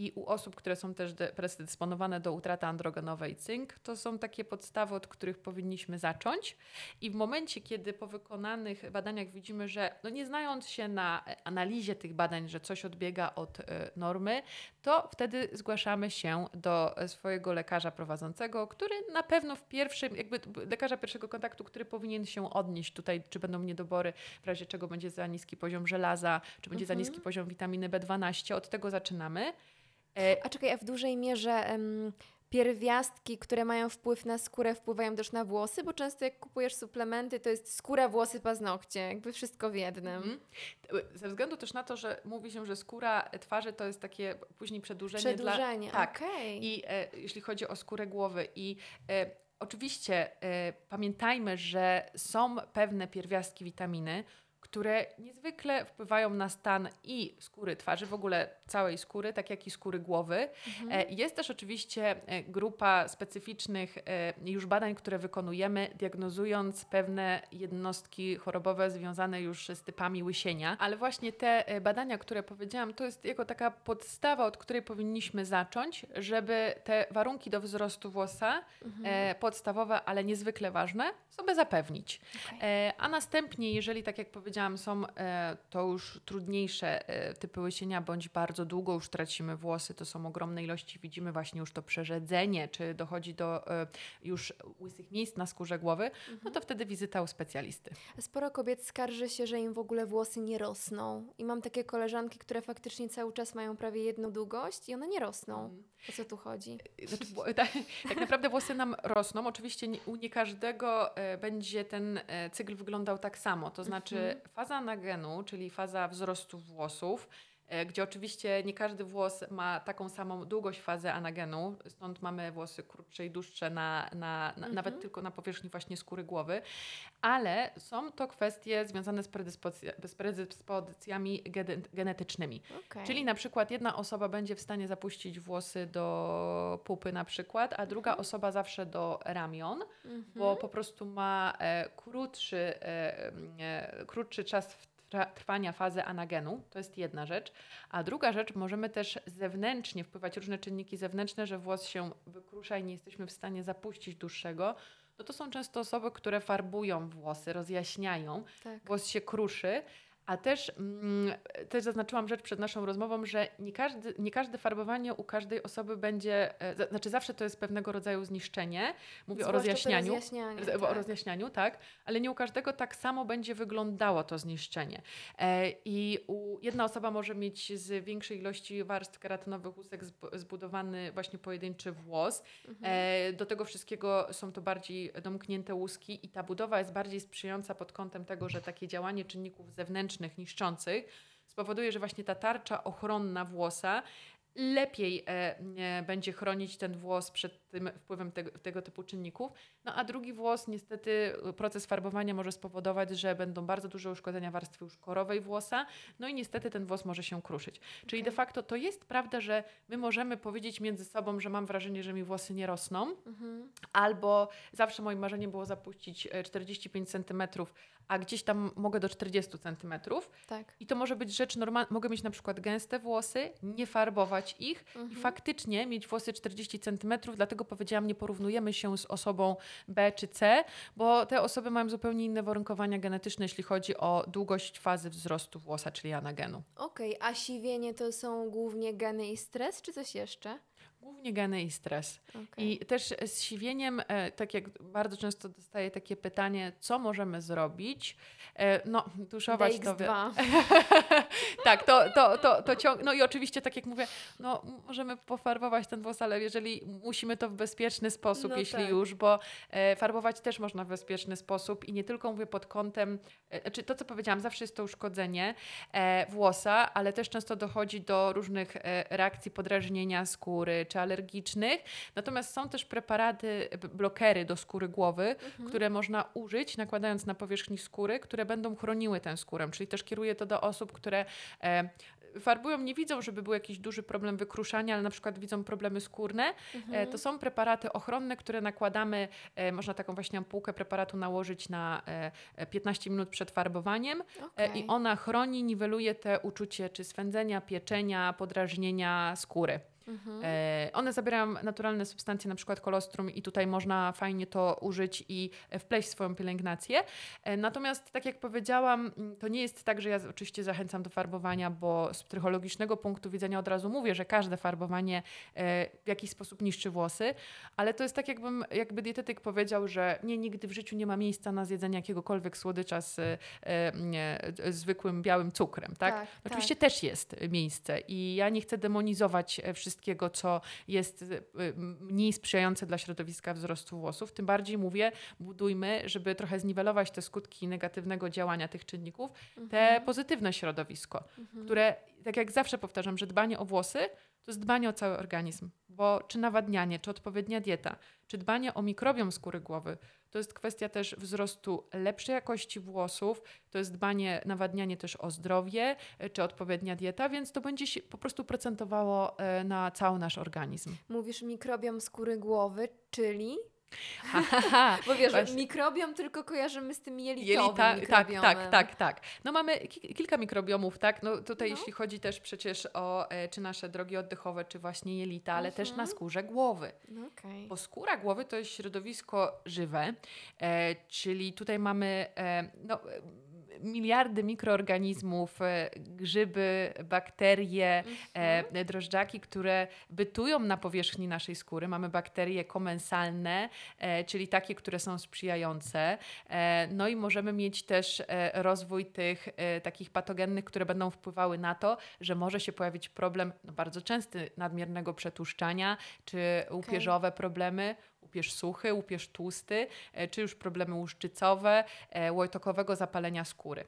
I u osób, które są też predysponowane do utraty androgenowej cynk, to są takie podstawy, od których powinniśmy zacząć. I w momencie, kiedy po wykonanych badaniach widzimy, że no nie znając się na analizie tych badań, że coś odbiega od normy, to wtedy zgłaszamy się do swojego lekarza prowadzącego, który na pewno w pierwszym, jakby lekarza pierwszego kontaktu, który powinien się odnieść tutaj, czy będą niedobory, w razie czego będzie za niski poziom żelaza, czy będzie za niski poziom witaminy B12, od tego zaczynamy. A czekaj, a w dużej mierze pierwiastki, które mają wpływ na skórę, wpływają też na włosy? Bo często jak kupujesz suplementy, to jest skóra, włosy, paznokcie. Jakby wszystko w jednym. Ze względu też na to, że mówi się, że skóra twarzy to jest takie później przedłużenie. Tak. Okay. I jeśli chodzi o skórę głowy i... Oczywiście pamiętajmy, że są pewne pierwiastki witaminy, które niezwykle wpływają na stan i skóry twarzy, w ogóle całej skóry, tak jak i skóry głowy. Jest też oczywiście grupa specyficznych już badań, które wykonujemy, diagnozując pewne jednostki chorobowe związane już z typami łysienia. Ale właśnie te badania, które powiedziałam, to jest jako taka podstawa, od której powinniśmy zacząć, żeby te warunki do wzrostu włosa, podstawowe, ale niezwykle ważne, sobie zapewnić. Okay. A następnie, jeżeli tak jak powiedziałam, są to już trudniejsze typy łysienia, bądź bardzo długo już tracimy włosy, to są ogromne ilości, widzimy właśnie już to przerzedzenie, czy dochodzi do już łysych miejsc na skórze głowy, no to wtedy wizyta u specjalisty. Sporo kobiet skarży się, że im w ogóle włosy nie rosną i mam takie koleżanki, które faktycznie cały czas mają prawie jedną długość i one nie rosną. O co tu chodzi? Znaczy, tak naprawdę włosy nam rosną, oczywiście u nie każdego będzie ten cykl wyglądał tak samo, to znaczy faza anagenu, czyli faza wzrostu włosów, gdzie oczywiście nie każdy włos ma taką samą długość fazy anagenu, stąd mamy włosy krótsze i dłuższe nawet tylko na powierzchni właśnie skóry głowy, ale są to kwestie związane z predyspozycjami genetycznymi. Okay. Czyli na przykład jedna osoba będzie w stanie zapuścić włosy do pupy na przykład, a druga osoba zawsze do ramion, bo po prostu ma krótszy czas trwania fazy anagenu, to jest jedna rzecz, a druga rzecz, możemy też zewnętrznie wpływać, różne czynniki zewnętrzne, że włos się wykrusza i nie jesteśmy w stanie zapuścić dłuższego, no to są często osoby, które farbują włosy, rozjaśniają, tak. Włos się kruszy, a też zaznaczyłam rzecz przed naszą rozmową, że nie każde farbowanie u każdej osoby będzie, znaczy zawsze to jest pewnego rodzaju zniszczenie, mówię o rozjaśnianiu, tak, ale nie u każdego tak samo będzie wyglądało to zniszczenie. I jedna osoba może mieć z większej ilości warstw keratynowych łusek zbudowany właśnie pojedynczy włos. Do tego wszystkiego są to bardziej domknięte łuski i ta budowa jest bardziej sprzyjająca pod kątem tego, że takie działanie czynników zewnętrznych niszczących, spowoduje, że właśnie ta tarcza ochronna włosa lepiej będzie chronić ten włos przed tym wpływem tego typu czynników. No a drugi włos, niestety proces farbowania może spowodować, że będą bardzo duże uszkodzenia warstwy już korowej włosa, no i niestety ten włos może się kruszyć. Czyli de facto to jest prawda, że my możemy powiedzieć między sobą, że mam wrażenie, że mi włosy nie rosną, albo zawsze moim marzeniem było zapuścić 45 cm, a gdzieś tam mogę do 40 cm. Tak. I to może być rzecz normalna, mogę mieć na przykład gęste włosy, nie farbować ich i faktycznie mieć włosy 40 cm, dlatego powiedziałam, nie porównujemy się z osobą B czy C, bo te osoby mają zupełnie inne warunkowania genetyczne, jeśli chodzi o długość fazy wzrostu włosa, czyli anagenu. Okej, a siwienie to są głównie geny i stres, czy coś jeszcze? Głównie geny i stres. I też z siwieniem, tak jak bardzo często dostaję takie pytanie, co możemy zrobić? No, tuszować DX2. Tak, no i oczywiście, tak jak mówię, no możemy pofarbować ten włos, ale jeżeli musimy to w bezpieczny sposób, już, bo farbować też można w bezpieczny sposób i nie tylko mówię pod kątem, znaczy to, co powiedziałam, zawsze jest to uszkodzenie włosa, ale też często dochodzi do różnych reakcji podrażnienia skóry, czy alergicznych. Natomiast są też preparaty, blokery do skóry głowy, które można użyć, nakładając na powierzchni skóry, które będą chroniły tę skórę. Czyli też kieruję to do osób, które farbują, nie widzą, żeby był jakiś duży problem wykruszania, ale na przykład widzą problemy skórne, to są preparaty ochronne, które nakładamy, można taką właśnie ampułkę preparatu nałożyć na 15 minut przed farbowaniem i ona chroni, niweluje te uczucie czy swędzenia, pieczenia, podrażnienia skóry. One zawierają naturalne substancje, na przykład kolostrum, i tutaj można fajnie to użyć i wpleść swoją pielęgnację. Natomiast tak jak powiedziałam, to nie jest tak, że ja oczywiście zachęcam do farbowania, bo z trychologicznego punktu widzenia od razu mówię, że każde farbowanie w jakiś sposób niszczy włosy, ale to jest tak, jakby dietetyk powiedział, że nie, nigdy w życiu nie ma miejsca na zjedzenie jakiegokolwiek słodycza z zwykłym białym cukrem. Tak? Oczywiście też jest miejsce i ja nie chcę demonizować wszystkiego, co jest mniej sprzyjające dla środowiska wzrostu włosów. Tym bardziej mówię, budujmy, żeby trochę zniwelować te skutki negatywnego działania tych czynników, te pozytywne środowisko, które, tak jak zawsze powtarzam, że dbanie o włosy to jest dbanie o cały organizm, bo czy nawadnianie, czy odpowiednia dieta, czy dbanie o mikrobiom skóry głowy, to jest kwestia też wzrostu lepszej jakości włosów, to jest dbanie, nawadnianie też o zdrowie, czy odpowiednia dieta, więc to będzie się po prostu procentowało na cały nasz organizm. Mówisz mikrobiom skóry głowy, czyli... Bo wiesz, właśnie. Mikrobiom tylko kojarzymy z tym jelitowym mikrobiomem. Tak. No mamy kilka mikrobiomów, tak? No tutaj jeśli chodzi też przecież o czy nasze drogi oddechowe, czy właśnie jelita, ale też na skórze głowy. Bo skóra głowy to jest środowisko żywe, czyli tutaj mamy... miliardy mikroorganizmów, grzyby, bakterie, drożdżaki, które bytują na powierzchni naszej skóry. Mamy bakterie komensalne, czyli takie, które są sprzyjające. No i możemy mieć też rozwój tych takich patogennych, które będą wpływały na to, że może się pojawić problem bardzo częsty nadmiernego przetłuszczania, czy łupieżowe problemy. Łupież suchy, łupież tłusty, czy już problemy łuszczycowe, łojtokowego zapalenia skóry.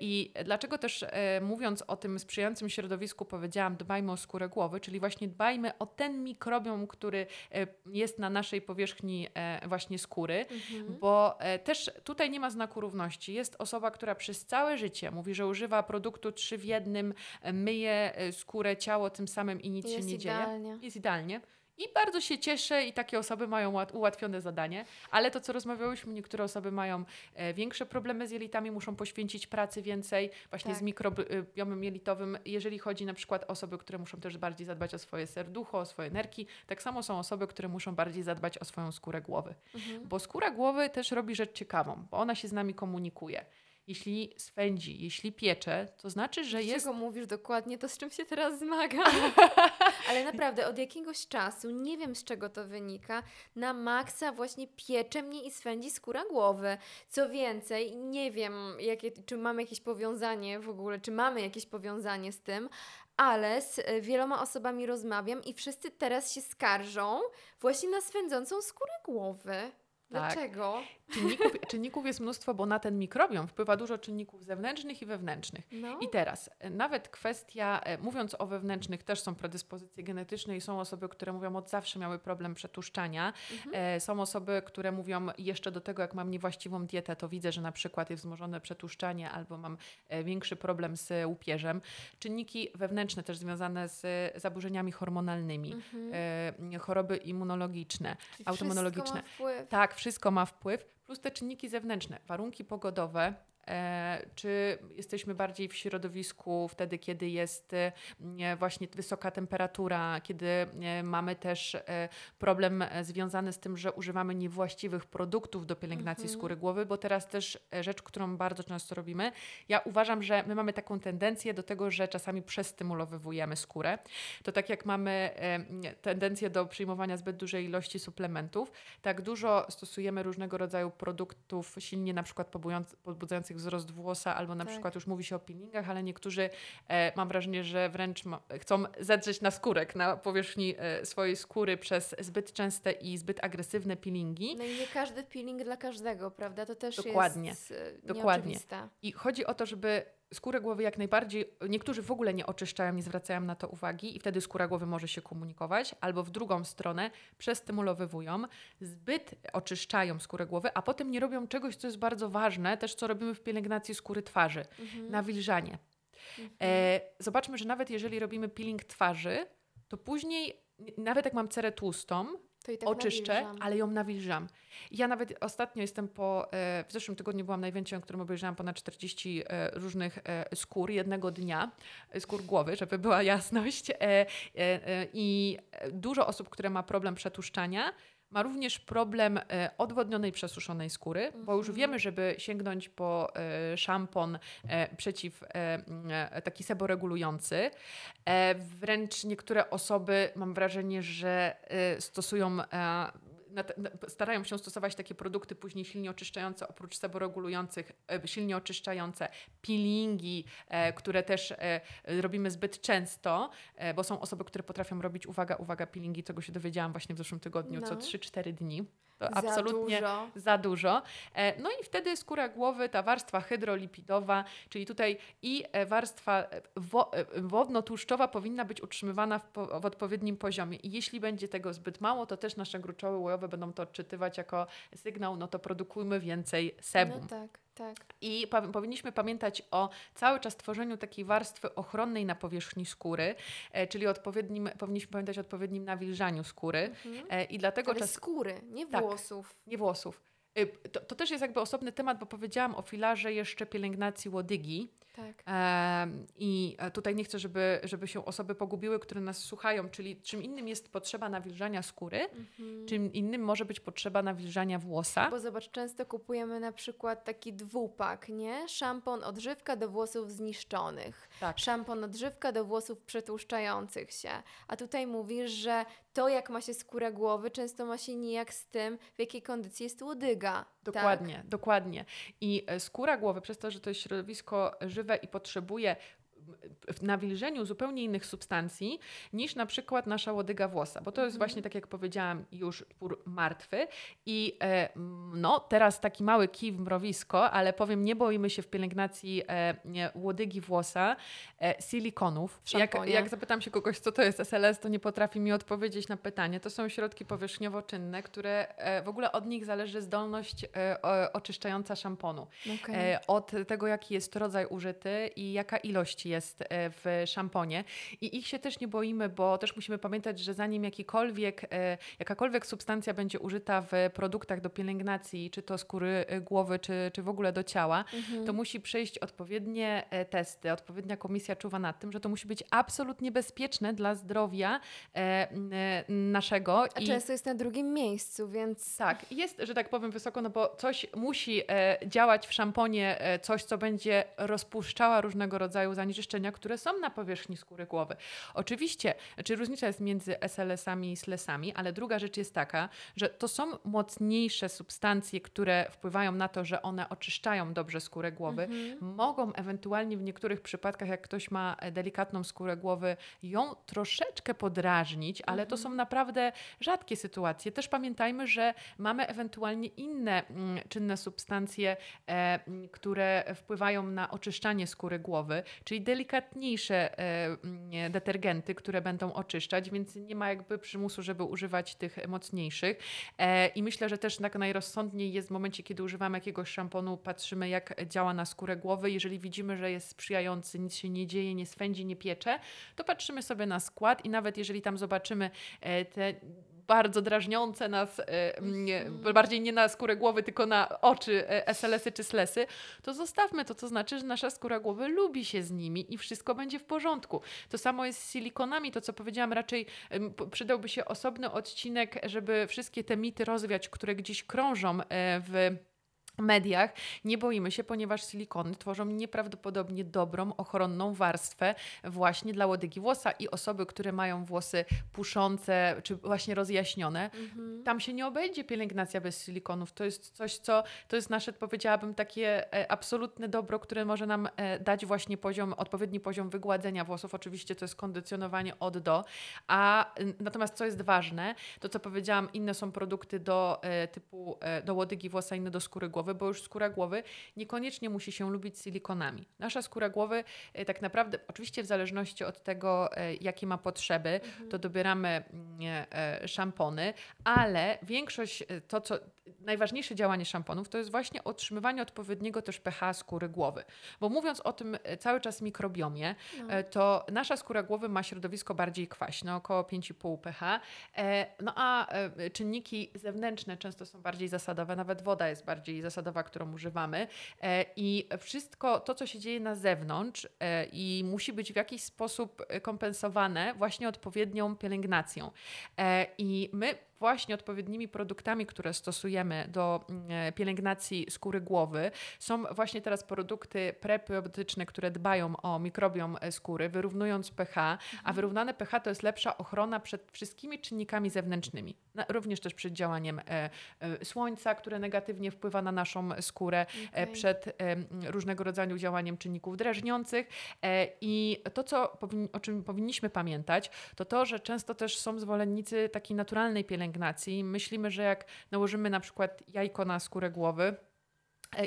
I dlaczego też mówiąc o tym sprzyjającym środowisku powiedziałam dbajmy o skórę głowy, czyli właśnie dbajmy o ten mikrobiom, który jest na naszej powierzchni właśnie skóry, bo też tutaj nie ma znaku równości. Jest osoba, która przez całe życie mówi, że używa produktu 3 w 1, myje skórę, ciało tym samym i nic się nie dzieje. Jest idealnie. I bardzo się cieszę i takie osoby mają ułatwione zadanie, ale to co rozmawiałyśmy, niektóre osoby mają większe problemy z jelitami, muszą poświęcić pracy więcej właśnie z mikrobiomem jelitowym, jeżeli chodzi na przykład o osoby, które muszą też bardziej zadbać o swoje serducho, o swoje nerki. Tak samo są osoby, które muszą bardziej zadbać o swoją skórę głowy, bo skóra głowy też robi rzecz ciekawą, bo ona się z nami komunikuje. Jeśli swędzi, jeśli piecze, to znaczy, że jest... Czego mówisz dokładnie, to z czym się teraz zmagam. Ale naprawdę od jakiegoś czasu, nie wiem z czego to wynika, na maksa właśnie piecze mnie i swędzi skóra głowy. Co więcej, nie wiem, czy mamy jakieś powiązanie w ogóle, czy mamy jakieś powiązanie z tym, ale z wieloma osobami rozmawiam i wszyscy teraz się skarżą właśnie na swędzącą skórę głowy. Dlaczego? Tak. Czynników jest mnóstwo, bo na ten mikrobiom wpływa dużo czynników zewnętrznych i wewnętrznych. I teraz, nawet kwestia, mówiąc o wewnętrznych, też są predyspozycje genetyczne i są osoby, które mówią, od zawsze miały problem przetłuszczania. Są osoby, które mówią, jeszcze do tego, jak mam niewłaściwą dietę, to widzę, że na przykład jest wzmożone przetłuszczanie albo mam większy problem z łupieżem. Czynniki wewnętrzne też związane z zaburzeniami hormonalnymi, choroby immunologiczne, czyli autoimmunologiczne. Wszystko ma wpływ, plus te czynniki zewnętrzne, warunki pogodowe, czy jesteśmy bardziej w środowisku wtedy, kiedy jest właśnie wysoka temperatura, kiedy mamy też problem związany z tym, że używamy niewłaściwych produktów do pielęgnacji skóry głowy, bo teraz też rzecz, którą bardzo często robimy. Ja uważam, że my mamy taką tendencję do tego, że czasami przestymulowywujemy skórę. To tak jak mamy tendencję do przyjmowania zbyt dużej ilości suplementów, tak dużo stosujemy różnego rodzaju produktów silnie na przykład podbudzających wzrost włosa, albo na przykład już mówi się o peelingach, ale niektórzy mam wrażenie, że wręcz chcą zedrzeć na skórek, na powierzchni swojej skóry przez zbyt częste i zbyt agresywne peelingi. No i nie każdy peeling dla każdego, prawda? To też jest nieoczywiste. I chodzi o to, żeby skórę głowy jak najbardziej, niektórzy w ogóle nie oczyszczają, nie zwracają na to uwagi i wtedy skóra głowy może się komunikować, albo w drugą stronę przestymulowywują, zbyt oczyszczają skórę głowy, a potem nie robią czegoś, co jest bardzo ważne, też co robimy w pielęgnacji skóry twarzy, nawilżanie. Zobaczmy, że nawet jeżeli robimy peeling twarzy, to później, nawet jak mam cerę tłustą, to i tak oczyszczę, ale ją nawilżam. Ja nawet ostatnio jestem w zeszłym tygodniu byłam na evencie, w którym obejrzałam ponad 40 różnych skór jednego dnia, skór głowy, żeby była jasność. I dużo osób, które ma problem przetłuszczania, ma również problem odwodnionej, przesuszonej skóry, bo już wiemy, żeby sięgnąć po szampon taki seboregulujący. Wręcz niektóre osoby, mam wrażenie, że stosują... Starają się stosować takie produkty później silnie oczyszczające, oprócz seboregulujących, silnie oczyszczające, peelingi, które też robimy zbyt często, bo są osoby, które potrafią robić, uwaga, peelingi, czego się dowiedziałam właśnie w zeszłym tygodniu, co 3-4 dni. Absolutnie za dużo. No i wtedy skóra głowy, ta warstwa hydrolipidowa, czyli tutaj i warstwa wodno-tłuszczowa powinna być utrzymywana w odpowiednim poziomie. I jeśli będzie tego zbyt mało, to też nasze gruczoły łojowe będą to odczytywać jako sygnał, no to produkujmy więcej sebum. No tak. I powinniśmy pamiętać o cały czas tworzeniu takiej warstwy ochronnej na powierzchni skóry, czyli powinniśmy pamiętać o odpowiednim nawilżaniu skóry. I dlatego skóry, nie włosów. Tak, nie włosów. To też jest jakby osobny temat, bo powiedziałam o filarze jeszcze pielęgnacji łodygi. Tak. I tutaj nie chcę, żeby się osoby pogubiły, które nas słuchają, czyli czym innym jest potrzeba nawilżania skóry, czym innym może być potrzeba nawilżania włosa. Bo zobacz, często kupujemy na przykład taki dwupak, nie? Szampon odżywka do włosów zniszczonych, tak. Szampon odżywka do włosów przetłuszczających się. A tutaj mówisz, że to jak ma się skóra głowy, często ma się nijak z tym, w jakiej kondycji jest łodyga. Dokładnie, tak? Dokładnie. I skóra głowy, przez to, że to jest środowisko żywe i potrzebuje w nawilżeniu zupełnie innych substancji niż na przykład nasza łodyga włosa, bo to jest właśnie, tak jak powiedziałam, już pór martwy i teraz taki mały kij w mrowisko, ale powiem, nie boimy się w pielęgnacji łodygi włosa silikonów. Jak zapytam się kogoś, co to jest SLS, to nie potrafi mi odpowiedzieć na pytanie. To są środki powierzchniowo-czynne, które w ogóle od nich zależy zdolność oczyszczająca szamponu. Okay. Od tego, jaki jest rodzaj użyty i jaka ilość jest w szamponie i ich się też nie boimy, bo też musimy pamiętać, że zanim jakakolwiek substancja będzie użyta w produktach do pielęgnacji, czy to skóry głowy, czy w ogóle do ciała, to musi przejść odpowiednie testy, odpowiednia komisja czuwa nad tym, że to musi być absolutnie bezpieczne dla zdrowia naszego. A często jest na drugim miejscu, więc... Tak, jest, że tak powiem, wysoko, no bo coś musi działać w szamponie, coś, co będzie rozpuszczała różnego rodzaju zanieczyszczenia, które są na powierzchni skóry głowy. Oczywiście, znaczy różnica jest między SLS-ami i SLS-ami, ale druga rzecz jest taka, że to są mocniejsze substancje, które wpływają na to, że one oczyszczają dobrze skórę głowy. Mogą ewentualnie w niektórych przypadkach, jak ktoś ma delikatną skórę głowy, ją troszeczkę podrażnić, ale to są naprawdę rzadkie sytuacje. Też pamiętajmy, że mamy ewentualnie inne czynne substancje, które wpływają na oczyszczanie skóry głowy, czyli delikatniejsze detergenty, które będą oczyszczać, więc nie ma jakby przymusu, żeby używać tych mocniejszych. I myślę, że też tak najrozsądniej jest w momencie, kiedy używamy jakiegoś szamponu, patrzymy, jak działa na skórę głowy. Jeżeli widzimy, że jest sprzyjający, nic się nie dzieje, nie swędzi, nie piecze, to patrzymy sobie na skład i nawet jeżeli tam zobaczymy te bardzo drażniące nas, bardziej nie na skórę głowy, tylko na oczy, SLS-y czy SLS-y, to zostawmy to, co znaczy, że nasza skóra głowy lubi się z nimi i wszystko będzie w porządku. To samo jest z silikonami, to co powiedziałam, raczej przydałby się osobny odcinek, żeby wszystkie te mity rozwiać, które gdzieś krążą w mediach. Nie boimy się, ponieważ silikony tworzą nieprawdopodobnie dobrą, ochronną warstwę właśnie dla łodygi włosa i osoby, które mają włosy puszące czy właśnie rozjaśnione, tam się nie obejdzie pielęgnacja bez silikonów. To jest coś, to jest nasze, powiedziałabym, takie absolutne dobro, które może nam dać właśnie odpowiedni poziom wygładzenia włosów. Oczywiście to jest kondycjonowanie od do. Natomiast co jest ważne, to co powiedziałam, inne są produkty do łodygi włosa, inne do skóry głowy, bo już skóra głowy niekoniecznie musi się lubić silikonami. Nasza skóra głowy tak naprawdę, oczywiście w zależności od tego, jakie ma potrzeby, to dobieramy szampony, ale większość, najważniejsze działanie szamponów to jest właśnie otrzymywanie odpowiedniego też pH skóry głowy. Bo mówiąc o tym cały czas mikrobiomie, to nasza skóra głowy ma środowisko bardziej kwaśne, około 5,5 pH, no a czynniki zewnętrzne często są bardziej zasadowe, nawet woda jest bardziej zasadowa, którą używamy i wszystko to, co się dzieje na zewnątrz i musi być w jakiś sposób kompensowane właśnie odpowiednią pielęgnacją. I my właśnie odpowiednimi produktami, które stosujemy do pielęgnacji skóry głowy, są właśnie teraz produkty prebiotyczne, które dbają o mikrobiom skóry, wyrównując pH, a wyrównane pH to jest lepsza ochrona przed wszystkimi czynnikami zewnętrznymi, również też przed działaniem słońca, które negatywnie wpływa na naszą skórę, przed różnego rodzaju działaniem czynników drażniących i to, co o czym powinniśmy pamiętać, to to, że często też są zwolennicy takiej naturalnej pielęgnacji. Myślimy, że jak nałożymy na przykład jajko na skórę głowy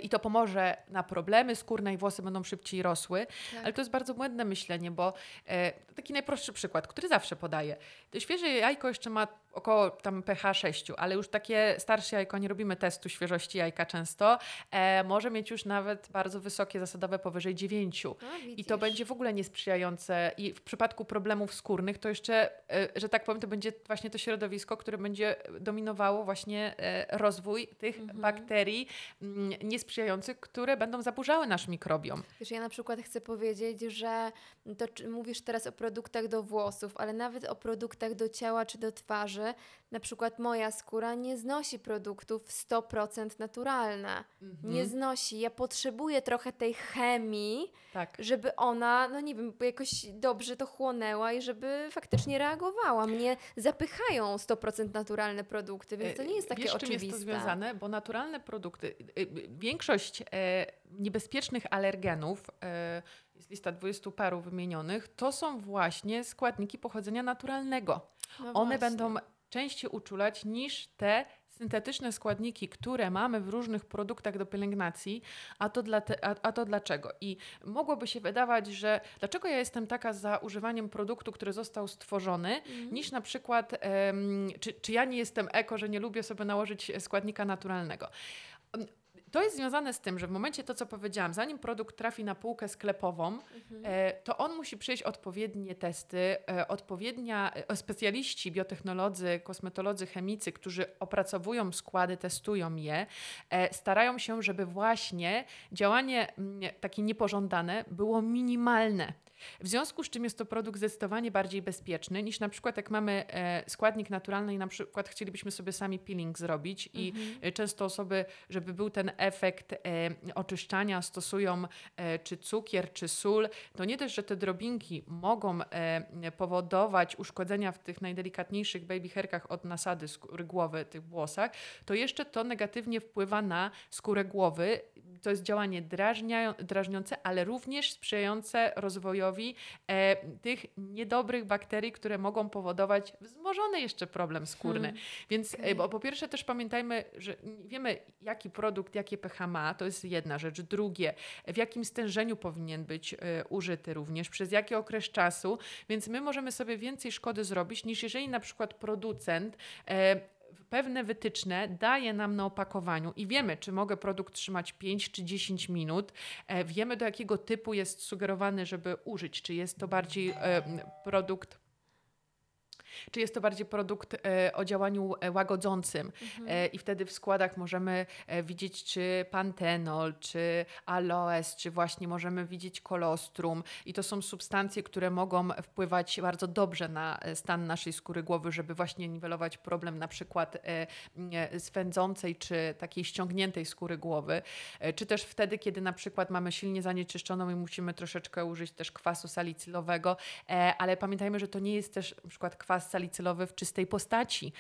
i to pomoże na problemy skórne i włosy będą szybciej rosły, tak. Ale to jest bardzo błędne myślenie, bo taki najprostszy przykład, który zawsze podaję, to świeże jajko jeszcze ma około tam pH 6, ale już takie starsze jajko, nie robimy testu świeżości jajka często, może mieć już nawet bardzo wysokie zasadowe powyżej 9. I to będzie w ogóle niesprzyjające i w przypadku problemów skórnych to jeszcze, że tak powiem, to będzie właśnie to środowisko, które będzie dominowało właśnie rozwój tych bakterii niesprzyjających, które będą zaburzały nasz mikrobiom. Wiesz, ja na przykład chcę powiedzieć, że to mówisz teraz o produktach do włosów, ale nawet o produktach do ciała czy do twarzy. Na przykład moja skóra nie znosi produktów 100% naturalne. Mhm. Nie znosi. Ja potrzebuję trochę tej chemii, tak, żeby ona, no nie wiem, jakoś dobrze to chłonęła i żeby faktycznie reagowała. Mnie zapychają 100% naturalne produkty, więc to nie jest takie oczywiste. Wiesz, czym jest to związane? Bo naturalne produkty, większość niebezpiecznych alergenów, jest lista 20 paru wymienionych, to są właśnie składniki pochodzenia naturalnego. No one będą częściej uczulać niż te syntetyczne składniki, które mamy w różnych produktach do pielęgnacji, a to dlaczego? I mogłoby się wydawać, że dlaczego ja jestem taka za używaniem produktu, który został stworzony, niż na przykład, czy ja nie jestem eko, że nie lubię sobie nałożyć składnika naturalnego. To jest związane z tym, że w momencie to, co powiedziałam, zanim produkt trafi na półkę sklepową, to on musi przejść odpowiednie testy, specjaliści, biotechnolodzy, kosmetolodzy, chemicy, którzy opracowują składy, testują je, starają się, żeby właśnie działanie takie niepożądane było minimalne. W związku z czym jest to produkt zdecydowanie bardziej bezpieczny niż na przykład jak mamy składnik naturalny i na przykład chcielibyśmy sobie sami peeling zrobić i często osoby, żeby był ten efekt oczyszczania, stosują czy cukier, czy sól. To nie też, że te drobinki mogą powodować uszkodzenia w tych najdelikatniejszych baby hairkach od nasady skóry głowy, tych włosach, to jeszcze to negatywnie wpływa na skórę głowy. To jest działanie drażniące, ale również sprzyjające rozwojowi tych niedobrych bakterii, które mogą powodować wzmożony jeszcze problem skórny. Więc bo po pierwsze też pamiętajmy, że nie wiemy, jaki produkt, jakie pH ma, to jest jedna rzecz. Drugie, w jakim stężeniu powinien być użyty również, przez jaki okres czasu, więc my możemy sobie więcej szkody zrobić, niż jeżeli na przykład producent pewne wytyczne daje nam na opakowaniu i wiemy, czy mogę produkt trzymać 5 czy 10 minut, wiemy, do jakiego typu jest sugerowany, żeby użyć, czy jest to bardziej produkt o działaniu łagodzącym i wtedy w składach możemy widzieć czy pantenol, czy aloes, czy właśnie możemy widzieć kolostrum i to są substancje, które mogą wpływać bardzo dobrze na stan naszej skóry głowy, żeby właśnie niwelować problem na przykład swędzącej czy takiej ściągniętej skóry głowy, czy też wtedy, kiedy na przykład mamy silnie zanieczyszczoną i musimy troszeczkę użyć też kwasu salicylowego, ale pamiętajmy, że to nie jest też na przykład kwas salicylowy w czystej postaci,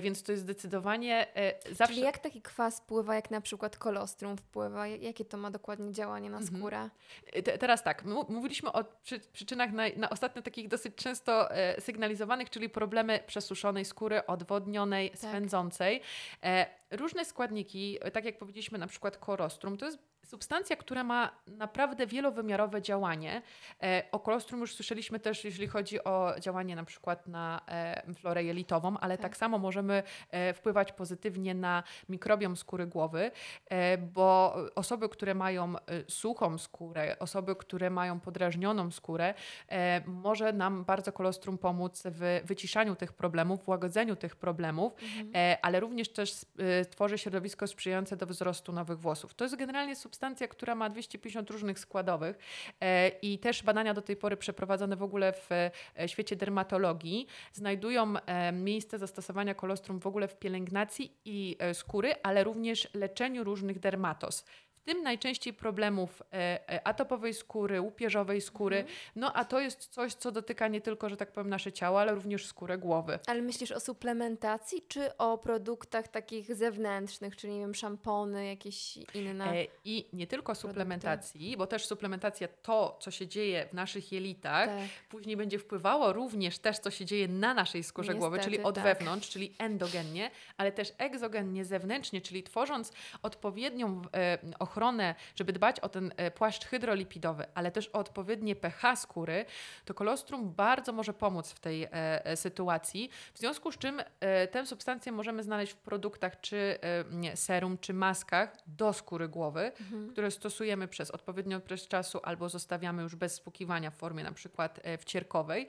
więc to jest zdecydowanie zawsze... Czyli jak taki kwas wpływa, jak na przykład kolostrum wpływa? Jakie to ma dokładnie działanie na skórę? Teraz tak, mówiliśmy o przyczynach na ostatnio takich dosyć często sygnalizowanych, czyli problemy przesuszonej skóry, odwodnionej, tak, swędzącej. Różne składniki, tak jak powiedzieliśmy na przykład kolostrum, to jest Substancja, która ma naprawdę wielowymiarowe działanie. O kolostrum już słyszeliśmy też, jeżeli chodzi o działanie na przykład na florę jelitową, ale tak samo możemy wpływać pozytywnie na mikrobiom skóry głowy, bo osoby, które mają suchą skórę, osoby, które mają podrażnioną skórę, może nam bardzo kolostrum pomóc w wyciszaniu tych problemów, w łagodzeniu tych problemów, ale również też tworzy środowisko sprzyjające do wzrostu nowych włosów. To jest generalnie substancja, która ma 250 różnych składowych i też badania do tej pory przeprowadzone w ogóle w świecie dermatologii znajdują miejsce zastosowania kolostrum w ogóle w pielęgnacji i skóry, ale również leczeniu różnych dermatos. W tym najczęściej problemów atopowej skóry, łupieżowej skóry, no a to jest coś, co dotyka nie tylko, że tak powiem, nasze ciało, ale również skórę głowy. Ale myślisz o suplementacji, czy o produktach takich zewnętrznych, czyli nie wiem, szampony, jakieś inne? I nie tylko suplementacji, bo też suplementacja, to co się dzieje w naszych jelitach, później będzie wpływało również też, co się dzieje na naszej skórze głowy, czyli od wewnątrz, czyli endogennie, ale też egzogennie, zewnętrznie, czyli tworząc odpowiednią ochronę, żeby dbać o ten płaszcz hydrolipidowy, ale też o odpowiednie pH skóry, to kolostrum bardzo może pomóc w tej sytuacji. W związku z czym tę substancję możemy znaleźć w produktach, czy serum, czy maskach do skóry głowy, które stosujemy przez odpowiedni okres czasu albo zostawiamy już bez spłukiwania w formie na przykład wcierkowej.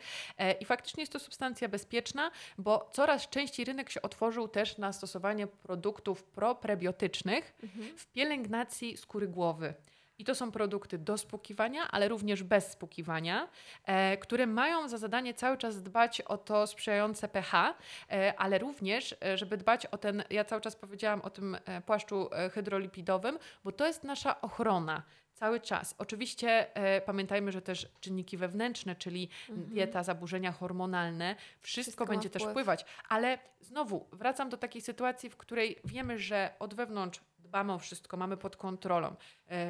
I faktycznie jest to substancja bezpieczna, bo coraz częściej rynek się otworzył też na stosowanie produktów proprebiotycznych w pielęgnacji skóry głowy. I to są produkty do spłukiwania, ale również bez spłukiwania, które mają za zadanie cały czas dbać o to sprzyjające pH, ale również, żeby dbać o ten, ja cały czas powiedziałam o tym płaszczu hydrolipidowym, bo to jest nasza ochrona. Cały czas. Oczywiście pamiętajmy, że też czynniki wewnętrzne, czyli dieta, zaburzenia hormonalne, wszystko będzie też wpływać. Ale znowu wracam do takiej sytuacji, w której wiemy, że od wewnątrz dbamy o wszystko, mamy pod kontrolą.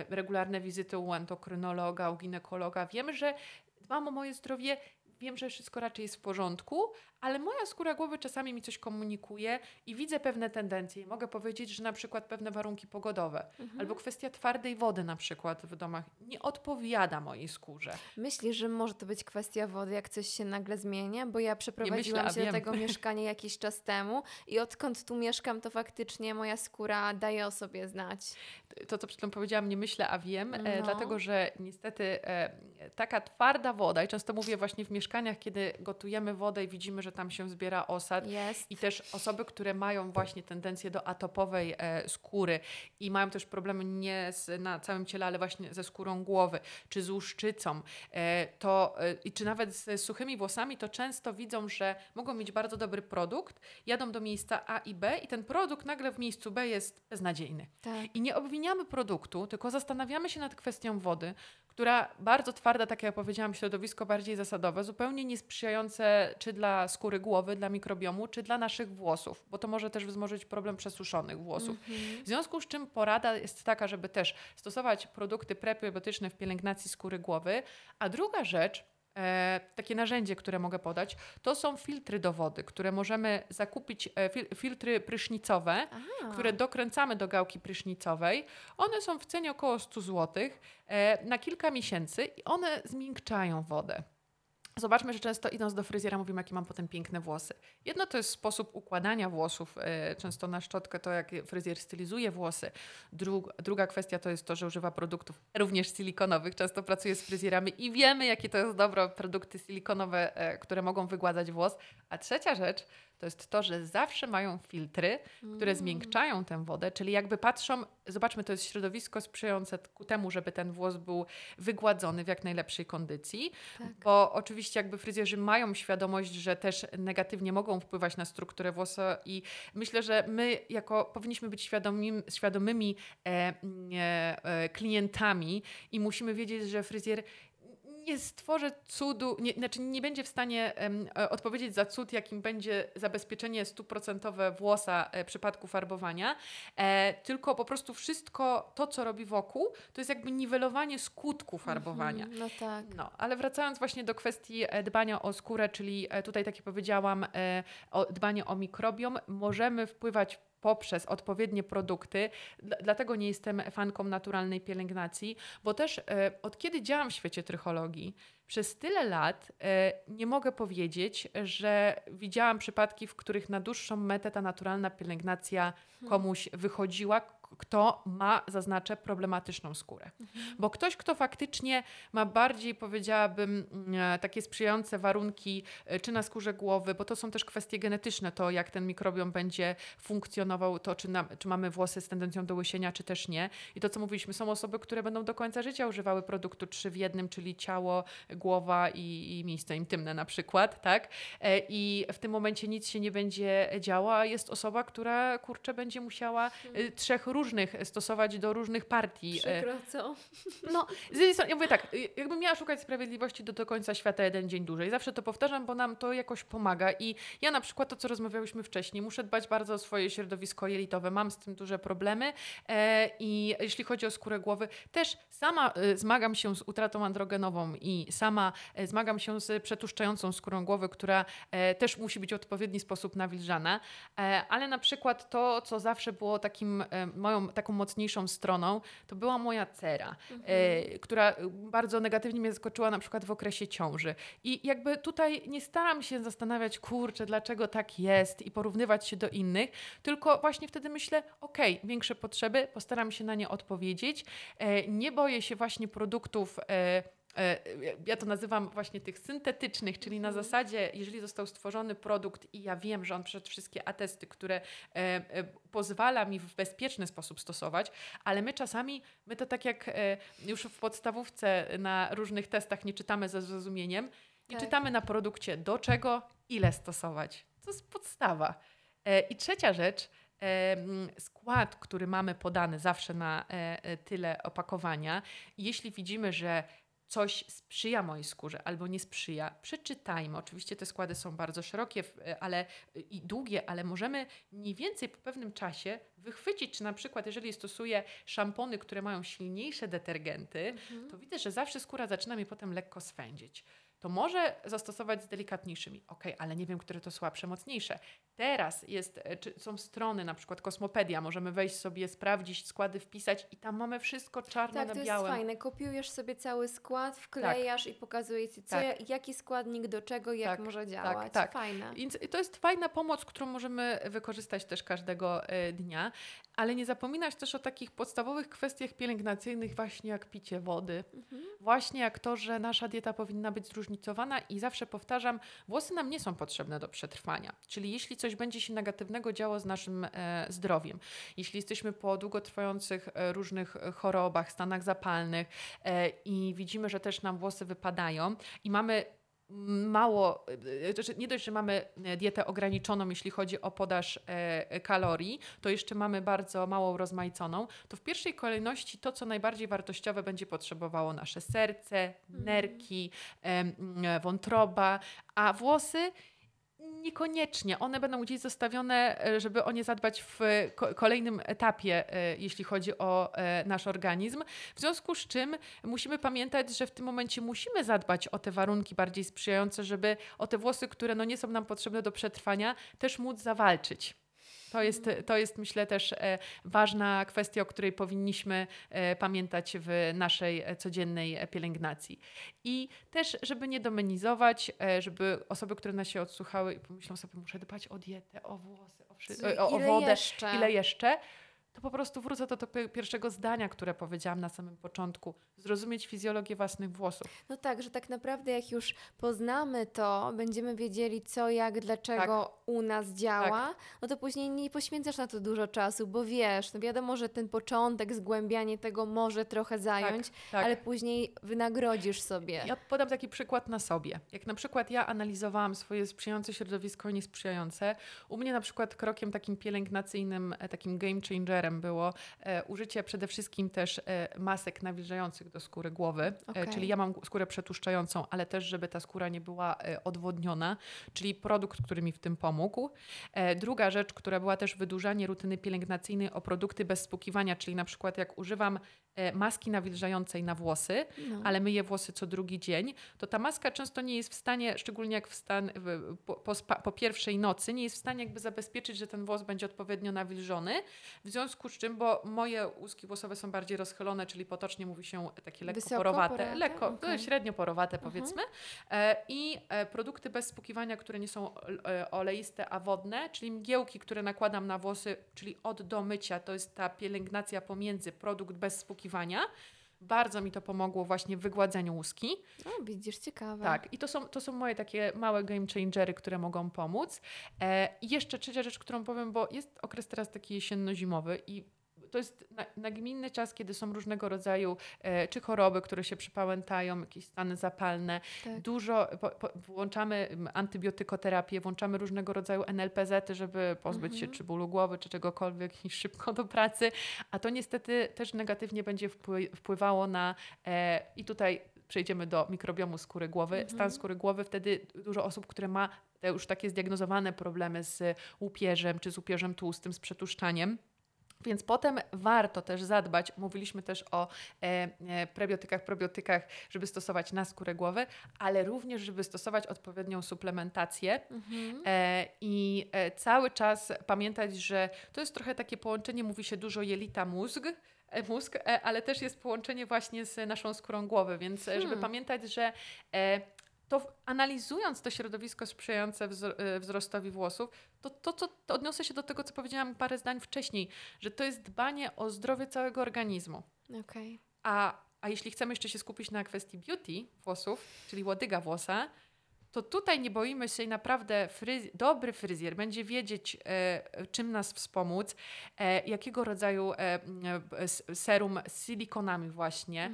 Regularne wizyty u endokrynologa, u ginekologa. Wiemy, że dbam o moje zdrowie, wiem, że wszystko raczej jest w porządku, ale moja skóra głowy czasami mi coś komunikuje i widzę pewne tendencje. Mogę powiedzieć, że na przykład pewne warunki pogodowe albo kwestia twardej wody na przykład w domach nie odpowiada mojej skórze. Myślisz, że może to być kwestia wody, jak coś się nagle zmienia? Bo ja przeprowadziłam się do tego mieszkania jakiś czas temu i odkąd tu mieszkam, to faktycznie moja skóra daje o sobie znać. To, co przed tym powiedziałam, nie myślę, a wiem, dlatego, że niestety taka twarda woda, i często mówię właśnie w mieszkaniach, kiedy gotujemy wodę i widzimy, że tam się zbiera osad i też osoby, które mają właśnie tendencję do atopowej skóry i mają też problemy nie na całym ciele, ale właśnie ze skórą głowy, czy z łuszczycą, czy nawet z suchymi włosami, to często widzą, że mogą mieć bardzo dobry produkt, jadą do miejsca A i B i ten produkt nagle w miejscu B jest beznadziejny. I nie obwiniamy produktu, tylko zastanawiamy się nad kwestią wody, która bardzo twarda, tak jak powiedziałam, środowisko bardziej zasadowe, zupełnie niesprzyjające czy dla skóry głowy, dla mikrobiomu, czy dla naszych włosów, bo to może też wzmożyć problem przesuszonych włosów. W związku z czym porada jest taka, żeby też stosować produkty prebiotyczne w pielęgnacji skóry głowy, a druga rzecz, takie narzędzie, które mogę podać, to są filtry do wody, które możemy zakupić, filtry prysznicowe, które dokręcamy do gałki prysznicowej. One są w cenie około 100 zł na kilka miesięcy i one zmiękczają wodę. Zobaczmy, że często idąc do fryzjera mówimy, jakie mam potem piękne włosy. Jedno to jest sposób układania włosów, często na szczotkę, to jak fryzjer stylizuje włosy. Druga kwestia to jest to, że używa produktów również silikonowych. Często pracuję z fryzjerami i wiemy, jakie to jest dobro, produkty silikonowe, które mogą wygładzać włos. A trzecia rzecz to jest to, że zawsze mają filtry, które zmiękczają tę wodę, czyli jakby patrzą, zobaczmy, to jest środowisko sprzyjające ku temu, żeby ten włos był wygładzony w jak najlepszej kondycji, bo oczywiście jakby fryzjerzy mają świadomość, że też negatywnie mogą wpływać na strukturę włosa i myślę, że my powinniśmy być świadomymi klientami i musimy wiedzieć, że fryzjer nie stworzy cudu, nie będzie w stanie odpowiedzieć za cud, jakim będzie zabezpieczenie 100% włosa w przypadku farbowania, tylko po prostu wszystko to, co robi wokół, to jest jakby niwelowanie skutku farbowania. Ale wracając właśnie do kwestii dbania o skórę, czyli tutaj, tak jak powiedziałam, dbanie o mikrobiom, możemy wpływać poprzez odpowiednie produkty. Dlatego nie jestem fanką naturalnej pielęgnacji, bo też od kiedy działam w świecie trychologii, przez tyle lat nie mogę powiedzieć, że widziałam przypadki, w których na dłuższą metę ta naturalna pielęgnacja komuś wychodziła, kto ma, zaznaczę, problematyczną skórę. Bo ktoś, kto faktycznie ma bardziej, powiedziałabym, takie sprzyjające warunki czy na skórze głowy, bo to są też kwestie genetyczne, to jak ten mikrobiom będzie funkcjonował, to czy mamy włosy z tendencją do łysienia, czy też nie. I to, co mówiliśmy, są osoby, które będą do końca życia używały produktu 3 w 1, czyli ciało, głowa i miejsce intymne na przykład, tak? I w tym momencie nic się nie będzie działo, a jest osoba, która, kurczę, będzie musiała 3 różnych stosować do różnych partii. Przykro, co? No, z jednej strony, ja mówię tak, jakbym miała szukać sprawiedliwości do końca świata 1 dzień dłużej. Zawsze to powtarzam, bo nam to jakoś pomaga i ja na przykład to, co rozmawiałyśmy wcześniej, muszę dbać bardzo o swoje środowisko jelitowe, mam z tym duże problemy i jeśli chodzi o skórę głowy, też sama zmagam się z utratą androgenową i sama zmagam się z przetłuszczającą skórą głowy, która też musi być w odpowiedni sposób nawilżana, ale na przykład to, co zawsze było takim moją taką mocniejszą stroną, to była moja cera, która bardzo negatywnie mnie zaskoczyła na przykład w okresie ciąży. I jakby tutaj nie staram się zastanawiać, kurczę, dlaczego tak jest i porównywać się do innych, tylko właśnie wtedy myślę, okej, większe potrzeby, postaram się na nie odpowiedzieć. Nie boję się właśnie produktów, ja to nazywam właśnie tych syntetycznych, czyli na zasadzie, jeżeli został stworzony produkt i ja wiem, że on przeszedł wszystkie atesty, które pozwala mi w bezpieczny sposób stosować, ale my czasami, my to tak jak już w podstawówce na różnych testach nie czytamy ze zrozumieniem, nie czytamy na produkcie do czego, ile stosować. To jest podstawa. I trzecia rzecz, skład, który mamy podany zawsze na tyle opakowania, jeśli widzimy, że coś sprzyja mojej skórze albo nie sprzyja, przeczytajmy. Oczywiście te składy są bardzo szerokie i długie, ale możemy mniej więcej po pewnym czasie wychwycić, czy na przykład jeżeli stosuję szampony, które mają silniejsze detergenty, to widzę, że zawsze skóra zaczyna mi potem lekko swędzić. To może zastosować z delikatniejszymi. Ale nie wiem, które to słabsze, mocniejsze. Teraz są strony, na przykład Kosmopedia, możemy wejść sobie, sprawdzić, składy wpisać i tam mamy wszystko czarne na białe. Tak, to jest fajne. Kopiujesz sobie cały skład, wklejasz i pokazuje ci, jaki składnik do czego, jak może działać. Tak. Fajne. I to jest fajna pomoc, którą możemy wykorzystać też każdego dnia, ale nie zapominać też o takich podstawowych kwestiach pielęgnacyjnych, właśnie jak picie wody, właśnie jak to, że nasza dieta powinna być zróżnicowana. I zawsze powtarzam, włosy nam nie są potrzebne do przetrwania. Czyli jeśli coś będzie się negatywnego działo z naszym zdrowiem, jeśli jesteśmy po długotrwających różnych chorobach, stanach zapalnych i widzimy, że też nam włosy wypadają i mamy mało, nie dość, że mamy dietę ograniczoną, jeśli chodzi o podaż kalorii, to jeszcze mamy bardzo mało rozmaiconą, to w pierwszej kolejności to, co najbardziej wartościowe będzie potrzebowało nasze serce, nerki, wątroba, a włosy niekoniecznie. One będą gdzieś zostawione, żeby o nie zadbać w kolejnym etapie, jeśli chodzi o nasz organizm. W związku z czym musimy pamiętać, że w tym momencie musimy zadbać o te warunki bardziej sprzyjające, żeby o te włosy, które nie są nam potrzebne do przetrwania, też móc zawalczyć. To jest myślę też ważna kwestia, o której powinniśmy pamiętać w naszej codziennej pielęgnacji. I też, żeby nie demonizować, żeby osoby, które nas się odsłuchały i pomyślą sobie, muszę dbać o dietę, o włosy, o wodę, ile jeszcze, to po prostu wrócę do tego pierwszego zdania, które powiedziałam na samym początku. Zrozumieć fizjologię własnych włosów. No tak, że tak naprawdę jak już poznamy to, będziemy wiedzieli co, jak, dlaczego u nas działa, no to później nie poświęcasz na to dużo czasu, bo wiesz, no wiadomo, że ten początek, zgłębianie tego może trochę zająć, ale później wynagrodzisz sobie. Ja podam taki przykład na sobie. Jak na przykład ja analizowałam swoje sprzyjające środowisko i niesprzyjające, u mnie na przykład krokiem takim pielęgnacyjnym, takim game changerem było użycie przede wszystkim też masek nawilżających do skóry głowy, okay. Czyli ja mam skórę przetłuszczającą, ale też, żeby ta skóra nie była odwodniona, czyli produkt, który mi w tym pomógł. Druga rzecz, która była też wydłużanie rutyny pielęgnacyjnej o produkty bez spłukiwania, czyli na przykład jak używam maski nawilżającej na włosy, no. ale myję włosy co drugi dzień, to ta maska często nie jest w stanie, szczególnie jak po pierwszej nocy, nie jest w stanie jakby zabezpieczyć, że ten włos będzie odpowiednio nawilżony, w związku z czym, bo moje łuski włosowe są bardziej rozchylone, czyli potocznie mówi się takie lekko porowate, okay. średnio porowate powiedzmy, i produkty bez spłukiwania, które nie są oleiste, a wodne, czyli mgiełki, które nakładam na włosy, czyli od do mycia, to jest ta pielęgnacja pomiędzy produkt bez spłukiwania. Bardzo mi to pomogło właśnie w wygładzeniu łuski. O, widzisz, ciekawe. Tak, i to są moje takie małe game changery, które mogą pomóc. I jeszcze trzecia rzecz, którą powiem, bo jest okres teraz taki jesienno-zimowy i to jest nagminny czas, kiedy są różnego rodzaju czy choroby, które się przypałętają, jakieś stany zapalne. Tak. Dużo włączamy antybiotykoterapię, włączamy różnego rodzaju NLPZ-y, żeby pozbyć się czy bólu głowy, czy czegokolwiek i szybko do pracy. A to niestety też negatywnie będzie wpływało na... I tutaj przejdziemy do mikrobiomu skóry głowy. Stan skóry głowy, wtedy dużo osób, które ma te już takie zdiagnozowane problemy z łupieżem, czy z łupieżem tłustym, z przetłuszczaniem. Więc potem warto też zadbać, mówiliśmy też o prebiotykach, probiotykach, żeby stosować na skórę głowy, ale również, żeby stosować odpowiednią suplementację i cały czas pamiętać, że to jest trochę takie połączenie, mówi się dużo jelita-mózg, ale też jest połączenie właśnie z naszą skórą głowy, więc żeby pamiętać, że... to analizując to środowisko sprzyjające wzrostowi włosów, to odniosę się do tego, co powiedziałam parę zdań wcześniej, że to jest dbanie o zdrowie całego organizmu. Okay. A jeśli chcemy jeszcze się skupić na kwestii beauty włosów, czyli łodyga włosa, to tutaj nie boimy się i naprawdę dobry fryzjer będzie wiedzieć, czym nas wspomóc, jakiego rodzaju serum z silikonami właśnie,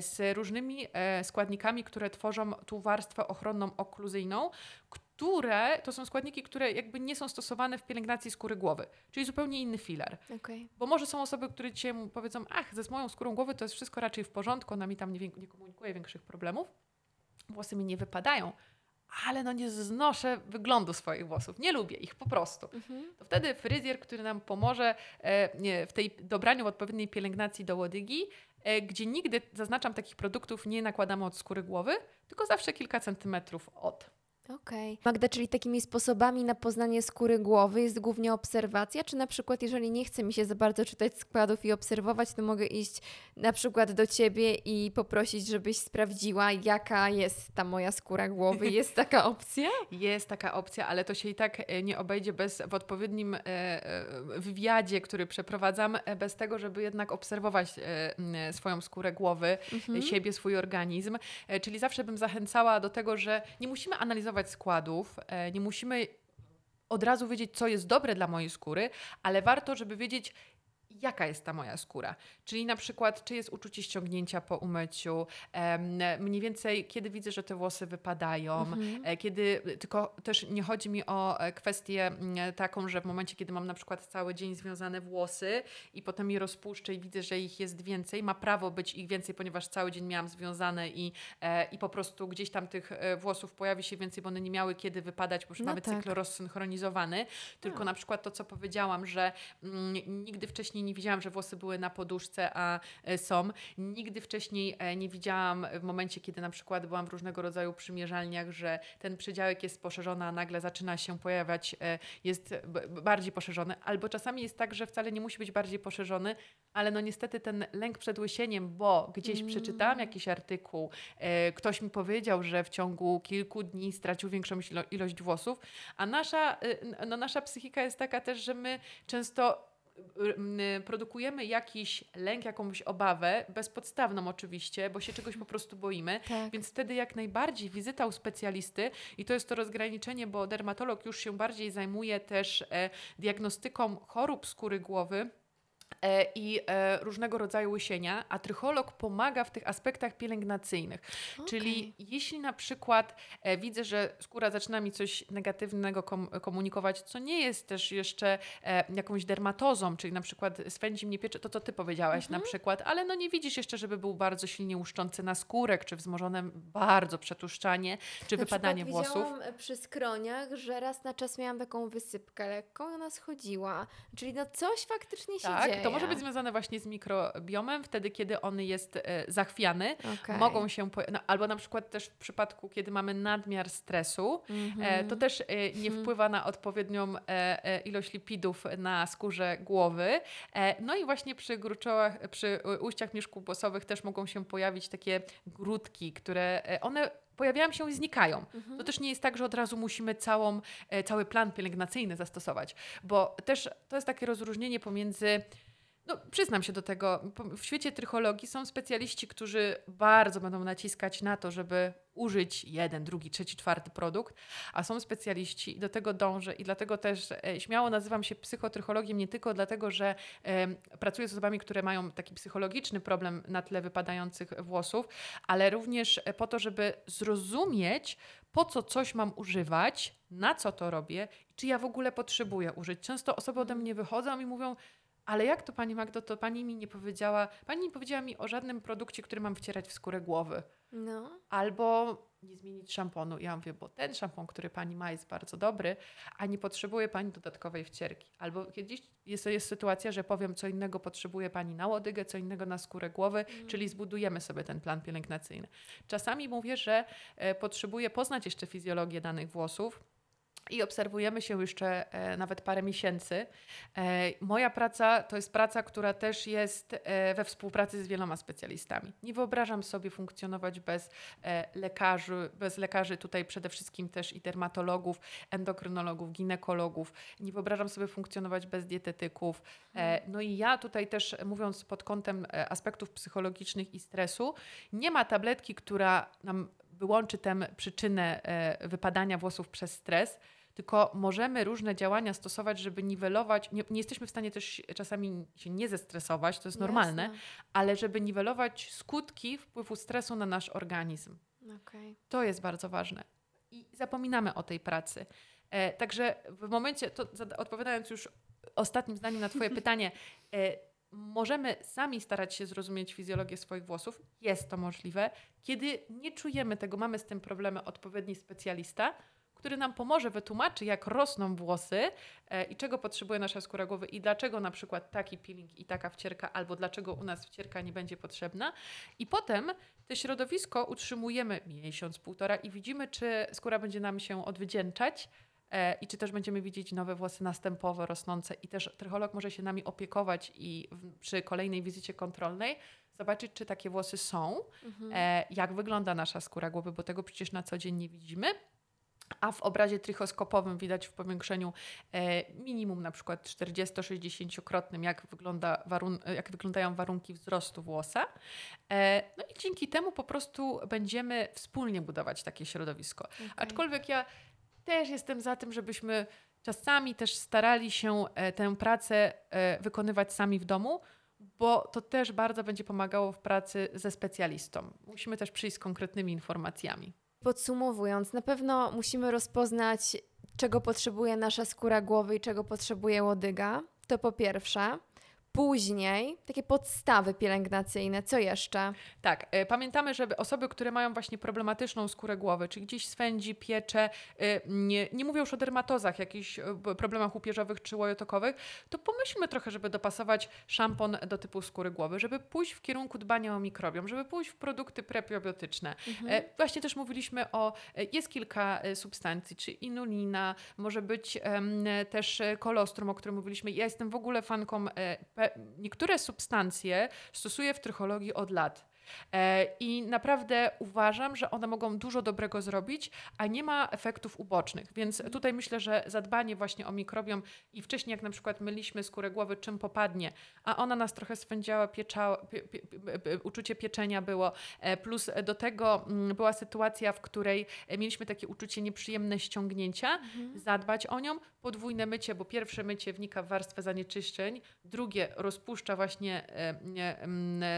z różnymi składnikami, które tworzą tu warstwę ochronną okluzyjną, które to są składniki, które jakby nie są stosowane w pielęgnacji skóry głowy, czyli zupełnie inny filar. Okay. Bo może są osoby, które dzisiaj powiedzą, ze moją skórą głowy to jest wszystko raczej w porządku, ona mi tam nie komunikuje większych problemów, włosy mi nie wypadają, ale nie znoszę wyglądu swoich włosów, nie lubię ich po prostu. To wtedy fryzjer, który nam pomoże w tej dobraniu odpowiedniej pielęgnacji do łodygi, gdzie nigdy, zaznaczam, takich produktów nie nakładamy od skóry głowy, tylko zawsze kilka centymetrów od. Okej. Magda, czyli takimi sposobami na poznanie skóry głowy jest głównie obserwacja, czy na przykład jeżeli nie chce mi się za bardzo czytać składów i obserwować, to mogę iść na przykład do Ciebie i poprosić, żebyś sprawdziła, jaka jest ta moja skóra głowy. Jest taka opcja? Jest taka opcja, ale to się i tak nie obejdzie w odpowiednim wywiadzie, który przeprowadzam, bez tego, żeby jednak obserwować swoją skórę głowy, siebie, swój organizm. Czyli zawsze bym zachęcała do tego, że nie musimy analizować składów, nie musimy od razu wiedzieć, co jest dobre dla mojej skóry, ale warto, żeby wiedzieć, jaka jest ta moja skóra. Czyli na przykład, czy jest uczucie ściągnięcia po umyciu, mniej więcej kiedy widzę, że te włosy wypadają, kiedy, tylko też nie chodzi mi o kwestię taką, że w momencie, kiedy mam na przykład cały dzień związane włosy i potem je rozpuszczę i widzę, że ich jest więcej, ma prawo być ich więcej, ponieważ cały dzień miałam związane i po prostu gdzieś tam tych włosów pojawi się więcej, bo one nie miały kiedy wypadać, bo już mamy cykl rozsynchronizowany, tylko na przykład to, co powiedziałam, że nigdy wcześniej nie widziałam, że włosy były na poduszce, a są. Nigdy wcześniej nie widziałam w momencie, kiedy na przykład byłam w różnego rodzaju przymierzalniach, że ten przydziałek jest poszerzony, a nagle zaczyna się pojawiać, jest bardziej poszerzony. Albo czasami jest tak, że wcale nie musi być bardziej poszerzony, ale niestety ten lęk przed łysieniem, bo gdzieś przeczytałam jakiś artykuł, ktoś mi powiedział, że w ciągu kilku dni stracił większą ilość włosów, a nasza psychika jest taka też, że my często produkujemy jakiś lęk, jakąś obawę, bezpodstawną oczywiście, bo się czegoś po prostu boimy, więc wtedy jak najbardziej wizyta u specjalisty i to jest to rozgraniczenie, bo dermatolog już się bardziej zajmuje też diagnostyką chorób skóry głowy, i różnego rodzaju łysienia, a trycholog pomaga w tych aspektach pielęgnacyjnych. Okay. Czyli jeśli na przykład widzę, że skóra zaczyna mi coś negatywnego komunikować, co nie jest też jeszcze jakąś dermatozą, czyli na przykład swędzi mnie piecze, to co ty powiedziałaś na przykład, ale no nie widzisz jeszcze, żeby był bardzo silnie łuszczący naskórek, czy wzmożone bardzo przetuszczanie, czy na wypadanie włosów. Widziałam przy skroniach, że raz na czas miałam taką wysypkę lekką i ona schodziła. Czyli no coś faktycznie się dzieje. Tak, to może być związane właśnie z mikrobiomem, wtedy kiedy on jest zachwiany. Okay. Mogą się albo na przykład też w przypadku, kiedy mamy nadmiar stresu, to też nie wpływa na odpowiednią ilość lipidów na skórze głowy. No i właśnie przy gruczołach, przy ujściach mieszków głosowych też mogą się pojawić takie grudki, które one pojawiają się i znikają. To też nie jest tak, że od razu musimy cały plan pielęgnacyjny zastosować, bo też to jest takie rozróżnienie pomiędzy, no przyznam się do tego, w świecie trychologii są specjaliści, którzy bardzo będą naciskać na to, żeby użyć 1, 2, 3, 4 produkt, a są specjaliści, do tego dążę i dlatego też śmiało nazywam się psychotrychologiem, nie tylko dlatego, że pracuję z osobami, które mają taki psychologiczny problem na tle wypadających włosów, ale również po to, żeby zrozumieć, po co coś mam używać, na co to robię i czy ja w ogóle potrzebuję użyć. Często osoby ode mnie wychodzą i mówią: ale jak to, Pani Magdo, to Pani nie powiedziała mi o żadnym produkcie, który mam wcierać w skórę głowy. No. Albo nie zmienić szamponu. Ja mówię, bo ten szampon, który Pani ma, jest bardzo dobry, a nie potrzebuje Pani dodatkowej wcierki. Albo kiedyś jest sytuacja, że powiem, co innego potrzebuje Pani na łodygę, co innego na skórę głowy, czyli zbudujemy sobie ten plan pielęgnacyjny. Czasami mówię, że potrzebuję poznać jeszcze fizjologię danych włosów, i obserwujemy się jeszcze nawet parę miesięcy. Moja praca to jest praca, która też jest we współpracy z wieloma specjalistami. Nie wyobrażam sobie funkcjonować bez lekarzy, tutaj przede wszystkim też i dermatologów, endokrynologów, ginekologów. Nie wyobrażam sobie funkcjonować bez dietetyków. No i ja tutaj też, mówiąc pod kątem aspektów psychologicznych i stresu, nie ma tabletki, która nam wyłączy tę przyczynę wypadania włosów przez stres, tylko możemy różne działania stosować, żeby niwelować. Nie jesteśmy w stanie też czasami się nie zestresować, to jest normalne, ale żeby niwelować skutki wpływu stresu na nasz organizm. Okay. To jest bardzo ważne. I zapominamy o tej pracy. Także w momencie, odpowiadając już ostatnim zdaniem na Twoje pytanie, możemy sami starać się zrozumieć fizjologię swoich włosów. Jest to możliwe. Kiedy nie czujemy tego, mamy z tym problemy, odpowiedni specjalista, który nam pomoże, wytłumaczy, jak rosną włosy i czego potrzebuje nasza skóra głowy i dlaczego na przykład taki peeling i taka wcierka, albo dlaczego u nas wcierka nie będzie potrzebna. I potem to środowisko utrzymujemy miesiąc, półtora i widzimy, czy skóra będzie nam się odwdzięczać, i czy też będziemy widzieć nowe włosy następowe, rosnące i też trycholog może się nami opiekować i przy kolejnej wizycie kontrolnej zobaczyć, czy takie włosy są, jak wygląda nasza skóra głowy, bo tego przecież na co dzień nie widzimy. A w obrazie trychoskopowym widać w powiększeniu minimum na przykład 40-60-krotnym, jak wyglądają warunki wzrostu włosa. No i dzięki temu po prostu będziemy wspólnie budować takie środowisko. Okay. Aczkolwiek ja też jestem za tym, żebyśmy czasami też starali się tę pracę wykonywać sami w domu, bo to też bardzo będzie pomagało w pracy ze specjalistą. Musimy też przyjść z konkretnymi informacjami. Podsumowując, na pewno musimy rozpoznać, czego potrzebuje nasza skóra głowy i czego potrzebuje łodyga. To po pierwsze. Później takie podstawy pielęgnacyjne. Co jeszcze? Tak, pamiętamy, że osoby, które mają właśnie problematyczną skórę głowy, czy gdzieś swędzi, piecze, nie mówię już o dermatozach, jakichś problemach łupieżowych czy łojotokowych, to pomyślmy trochę, żeby dopasować szampon do typu skóry głowy, żeby pójść w kierunku dbania o mikrobiom, żeby pójść w produkty prebiotyczne. Właśnie też mówiliśmy jest kilka substancji, czy inulina, może być też kolostrum, o którym mówiliśmy. Ja jestem w ogóle fanką. Niektóre substancje stosuję w trychologii od lat. I naprawdę uważam, że one mogą dużo dobrego zrobić, a nie ma efektów ubocznych. Więc tutaj myślę, że zadbanie właśnie o mikrobiom i wcześniej jak na przykład myliśmy skórę głowy, czym popadnie, a ona nas trochę swędziała, uczucie pieczenia było, plus do tego była sytuacja, w której mieliśmy takie uczucie nieprzyjemne ściągnięcia, zadbać o nią, podwójne mycie, bo pierwsze mycie wnika w warstwę zanieczyszczeń, drugie rozpuszcza właśnie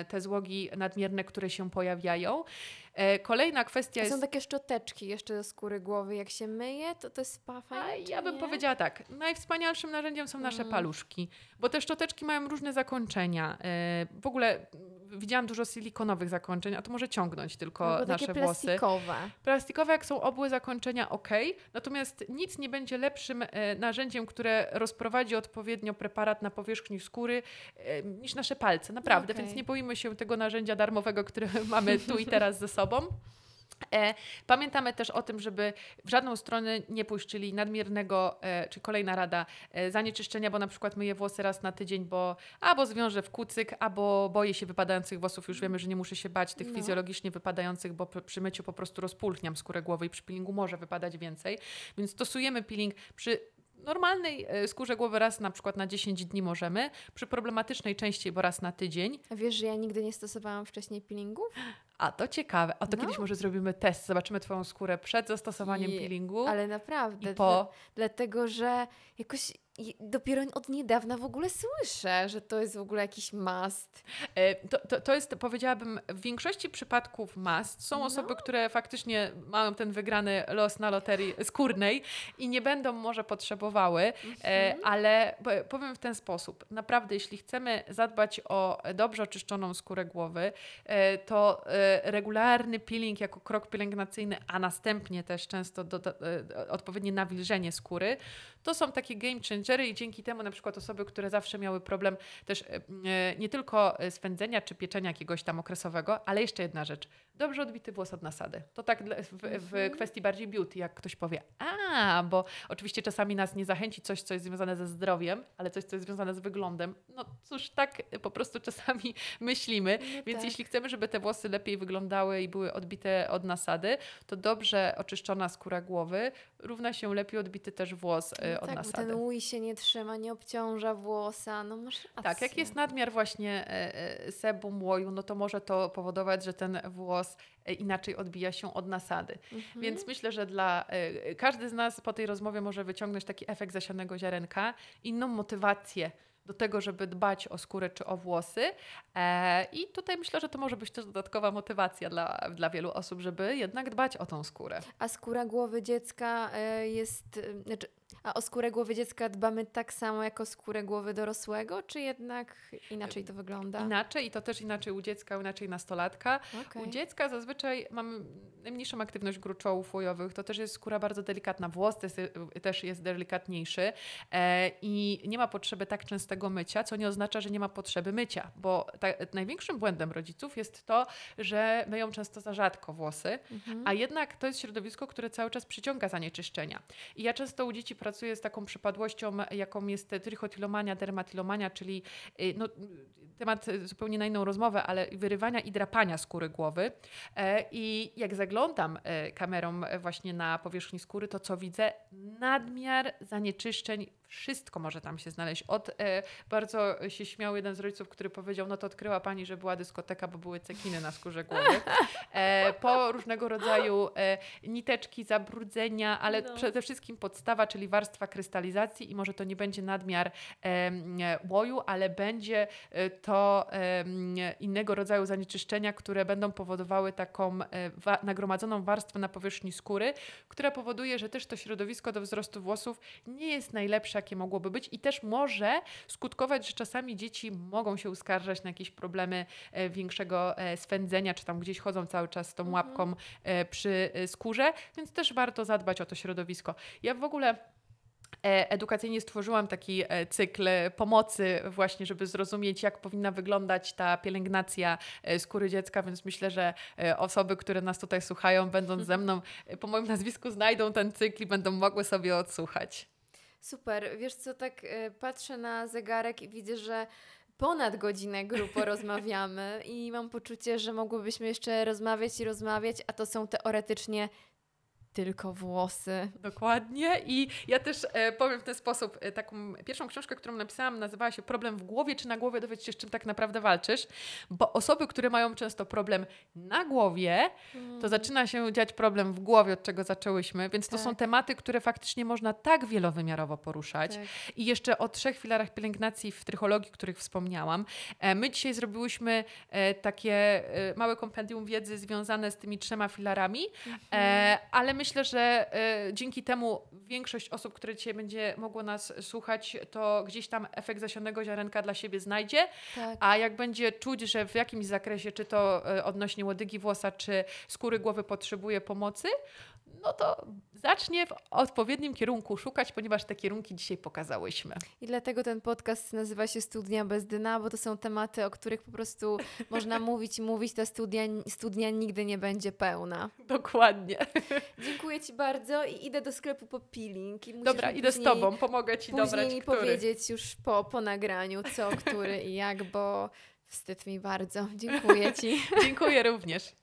te złogi nadmierne, które się pojawiają. Kolejna kwestia jest... Są takie szczoteczki jeszcze do skóry głowy. Jak się myje, to jest spa fajne, ja bym powiedziała tak. Najwspanialszym narzędziem są nasze paluszki, bo te szczoteczki mają różne zakończenia. W ogóle widziałam dużo silikonowych zakończeń, a to może ciągnąć tylko nasze włosy. Plastikowe. Plastikowe, jak są obłe zakończenia, okej. Natomiast nic nie będzie lepszym narzędziem, które rozprowadzi odpowiednio preparat na powierzchni skóry niż nasze palce. Naprawdę, więc nie boimy się tego narzędzia darmowego, które mamy tu i teraz ze sobą. Pamiętamy też o tym, żeby w żadną stronę nie pójść, czyli nadmiernego, czy kolejna rada, zanieczyszczenia, bo na przykład myję włosy raz na tydzień, bo albo zwiążę w kucyk, albo boję się wypadających włosów, już wiemy, że nie muszę się bać tych fizjologicznie wypadających, bo przy myciu po prostu rozpulchniam skórę głowy i przy peelingu może wypadać więcej, więc stosujemy peeling przy normalnej skórze głowy raz na przykład na 10 dni możemy, przy problematycznej częściej, bo raz na tydzień. A wiesz, że ja nigdy nie stosowałam wcześniej peelingu? A to ciekawe. A to kiedyś może zrobimy test. Zobaczymy twoją skórę przed zastosowaniem peelingu. Ale naprawdę. I po. Dlatego, że jakoś dopiero od niedawna w ogóle słyszę, że to jest w ogóle jakiś must. To jest, powiedziałabym, w większości przypadków must. Są osoby, które faktycznie mają ten wygrany los na loterii skórnej i nie będą może potrzebowały, ale powiem w ten sposób. Naprawdę, jeśli chcemy zadbać o dobrze oczyszczoną skórę głowy, to regularny peeling jako krok pielęgnacyjny, a następnie też często odpowiednie nawilżenie skóry, to są takie game changery i dzięki temu na przykład osoby, które zawsze miały problem też nie tylko swędzenia czy pieczenia jakiegoś tam okresowego, ale jeszcze jedna rzecz, dobrze odbity włos od nasady. To tak w kwestii bardziej beauty, jak ktoś powie, bo oczywiście czasami nas nie zachęci coś, co jest związane ze zdrowiem, ale coś, co jest związane z wyglądem. No cóż, tak po prostu czasami myślimy, więc jeśli chcemy, żeby te włosy lepiej wyglądały i były odbite od nasady, to dobrze oczyszczona skóra głowy równa się lepiej odbity też włos od nasady. Bo ten łój się nie trzyma, nie obciąża włosa, no masz rację. Tak, jak jest nadmiar właśnie sebum, łoju, no to może to powodować, że ten włos inaczej odbija się od nasady. Więc myślę, że każdy z nas po tej rozmowie może wyciągnąć taki efekt zasianego ziarenka, inną motywację do tego, żeby dbać o skórę czy o włosy. I tutaj myślę, że to może być też dodatkowa motywacja dla wielu osób, żeby jednak dbać o tą skórę. A skóra głowy dziecka a o skórę głowy dziecka dbamy tak samo jak o skórę głowy dorosłego, czy jednak inaczej to wygląda? Inaczej i to też inaczej u dziecka, inaczej nastolatka. Okay. U dziecka zazwyczaj mamy najmniejszą aktywność gruczołów łojowych, to też jest skóra bardzo delikatna, włos też jest delikatniejszy i nie ma potrzeby tak częstego mycia, co nie oznacza, że nie ma potrzeby mycia, bo największym błędem rodziców jest to, że myją często za rzadko włosy, a jednak to jest środowisko, które cały czas przyciąga zanieczyszczenia. I ja często u dzieci pracuję z taką przypadłością, jaką jest trychotilomania, dermatilomania, czyli no, temat zupełnie na inną rozmowę, ale wyrywania i drapania skóry głowy. I jak zaglądam kamerą właśnie na powierzchni skóry, to co widzę? Nadmiar zanieczyszczeń. Wszystko może tam się znaleźć. Bardzo się śmiał jeden z rodziców, który powiedział, no to odkryła pani, że była dyskoteka, bo były cekiny na skórze głowy. Po różnego rodzaju niteczki, zabrudzenia, ale przede wszystkim podstawa, czyli warstwa krystalizacji i może to nie będzie nadmiar łoju, ale będzie to innego rodzaju zanieczyszczenia, które będą powodowały taką nagromadzoną warstwę na powierzchni skóry, która powoduje, że też to środowisko do wzrostu włosów nie jest najlepsze, jakie mogłoby być i też może skutkować, że czasami dzieci mogą się uskarżać na jakieś problemy większego swędzenia, czy tam gdzieś chodzą cały czas z tą łapką przy skórze, więc też warto zadbać o to środowisko. Ja w ogóle edukacyjnie stworzyłam taki cykl pomocy właśnie, żeby zrozumieć, jak powinna wyglądać ta pielęgnacja skóry dziecka, więc myślę, że osoby, które nas tutaj słuchają, będąc ze mną, po moim nazwisku znajdą ten cykl i będą mogły sobie odsłuchać. Super, wiesz co, tak patrzę na zegarek i widzę, że ponad godzinę grubo rozmawiamy i mam poczucie, że mogłybyśmy jeszcze rozmawiać i rozmawiać, a to są teoretycznie tylko włosy. Dokładnie. I ja też powiem w ten sposób, taką pierwszą książkę, którą napisałam, nazywała się Problem w głowie czy na głowie, dowiedz się, z czym tak naprawdę walczysz, bo osoby, które mają często problem na głowie, to zaczyna się dziać problem w głowie, od czego zaczęłyśmy, więc to są tematy, które faktycznie można tak wielowymiarowo poruszać. Tak. I jeszcze o 3 filarach pielęgnacji w trychologii, których wspomniałam. My dzisiaj zrobiłyśmy takie małe kompendium wiedzy związane z tymi 3 filarami, ale myślę, że dzięki temu większość osób, które dzisiaj będzie mogło nas słuchać, to gdzieś tam efekt zasionego ziarenka dla siebie znajdzie, a jak będzie czuć, że w jakimś zakresie, czy to odnośnie łodygi włosa, czy skóry głowy potrzebuje pomocy, no to zacznie w odpowiednim kierunku szukać, ponieważ te kierunki dzisiaj pokazałyśmy. I dlatego ten podcast nazywa się Studnia Bez Dna, bo to są tematy, o których po prostu można mówić i mówić. Ta studnia nigdy nie będzie pełna. Dokładnie. Dziękuję Ci bardzo i idę do sklepu po peeling. I dobra, idę z Tobą, pomogę Ci dobrać, który. Później mi powiedzieć już po nagraniu, co, który i jak, bo wstyd mi bardzo. Dziękuję Ci. Dziękuję również.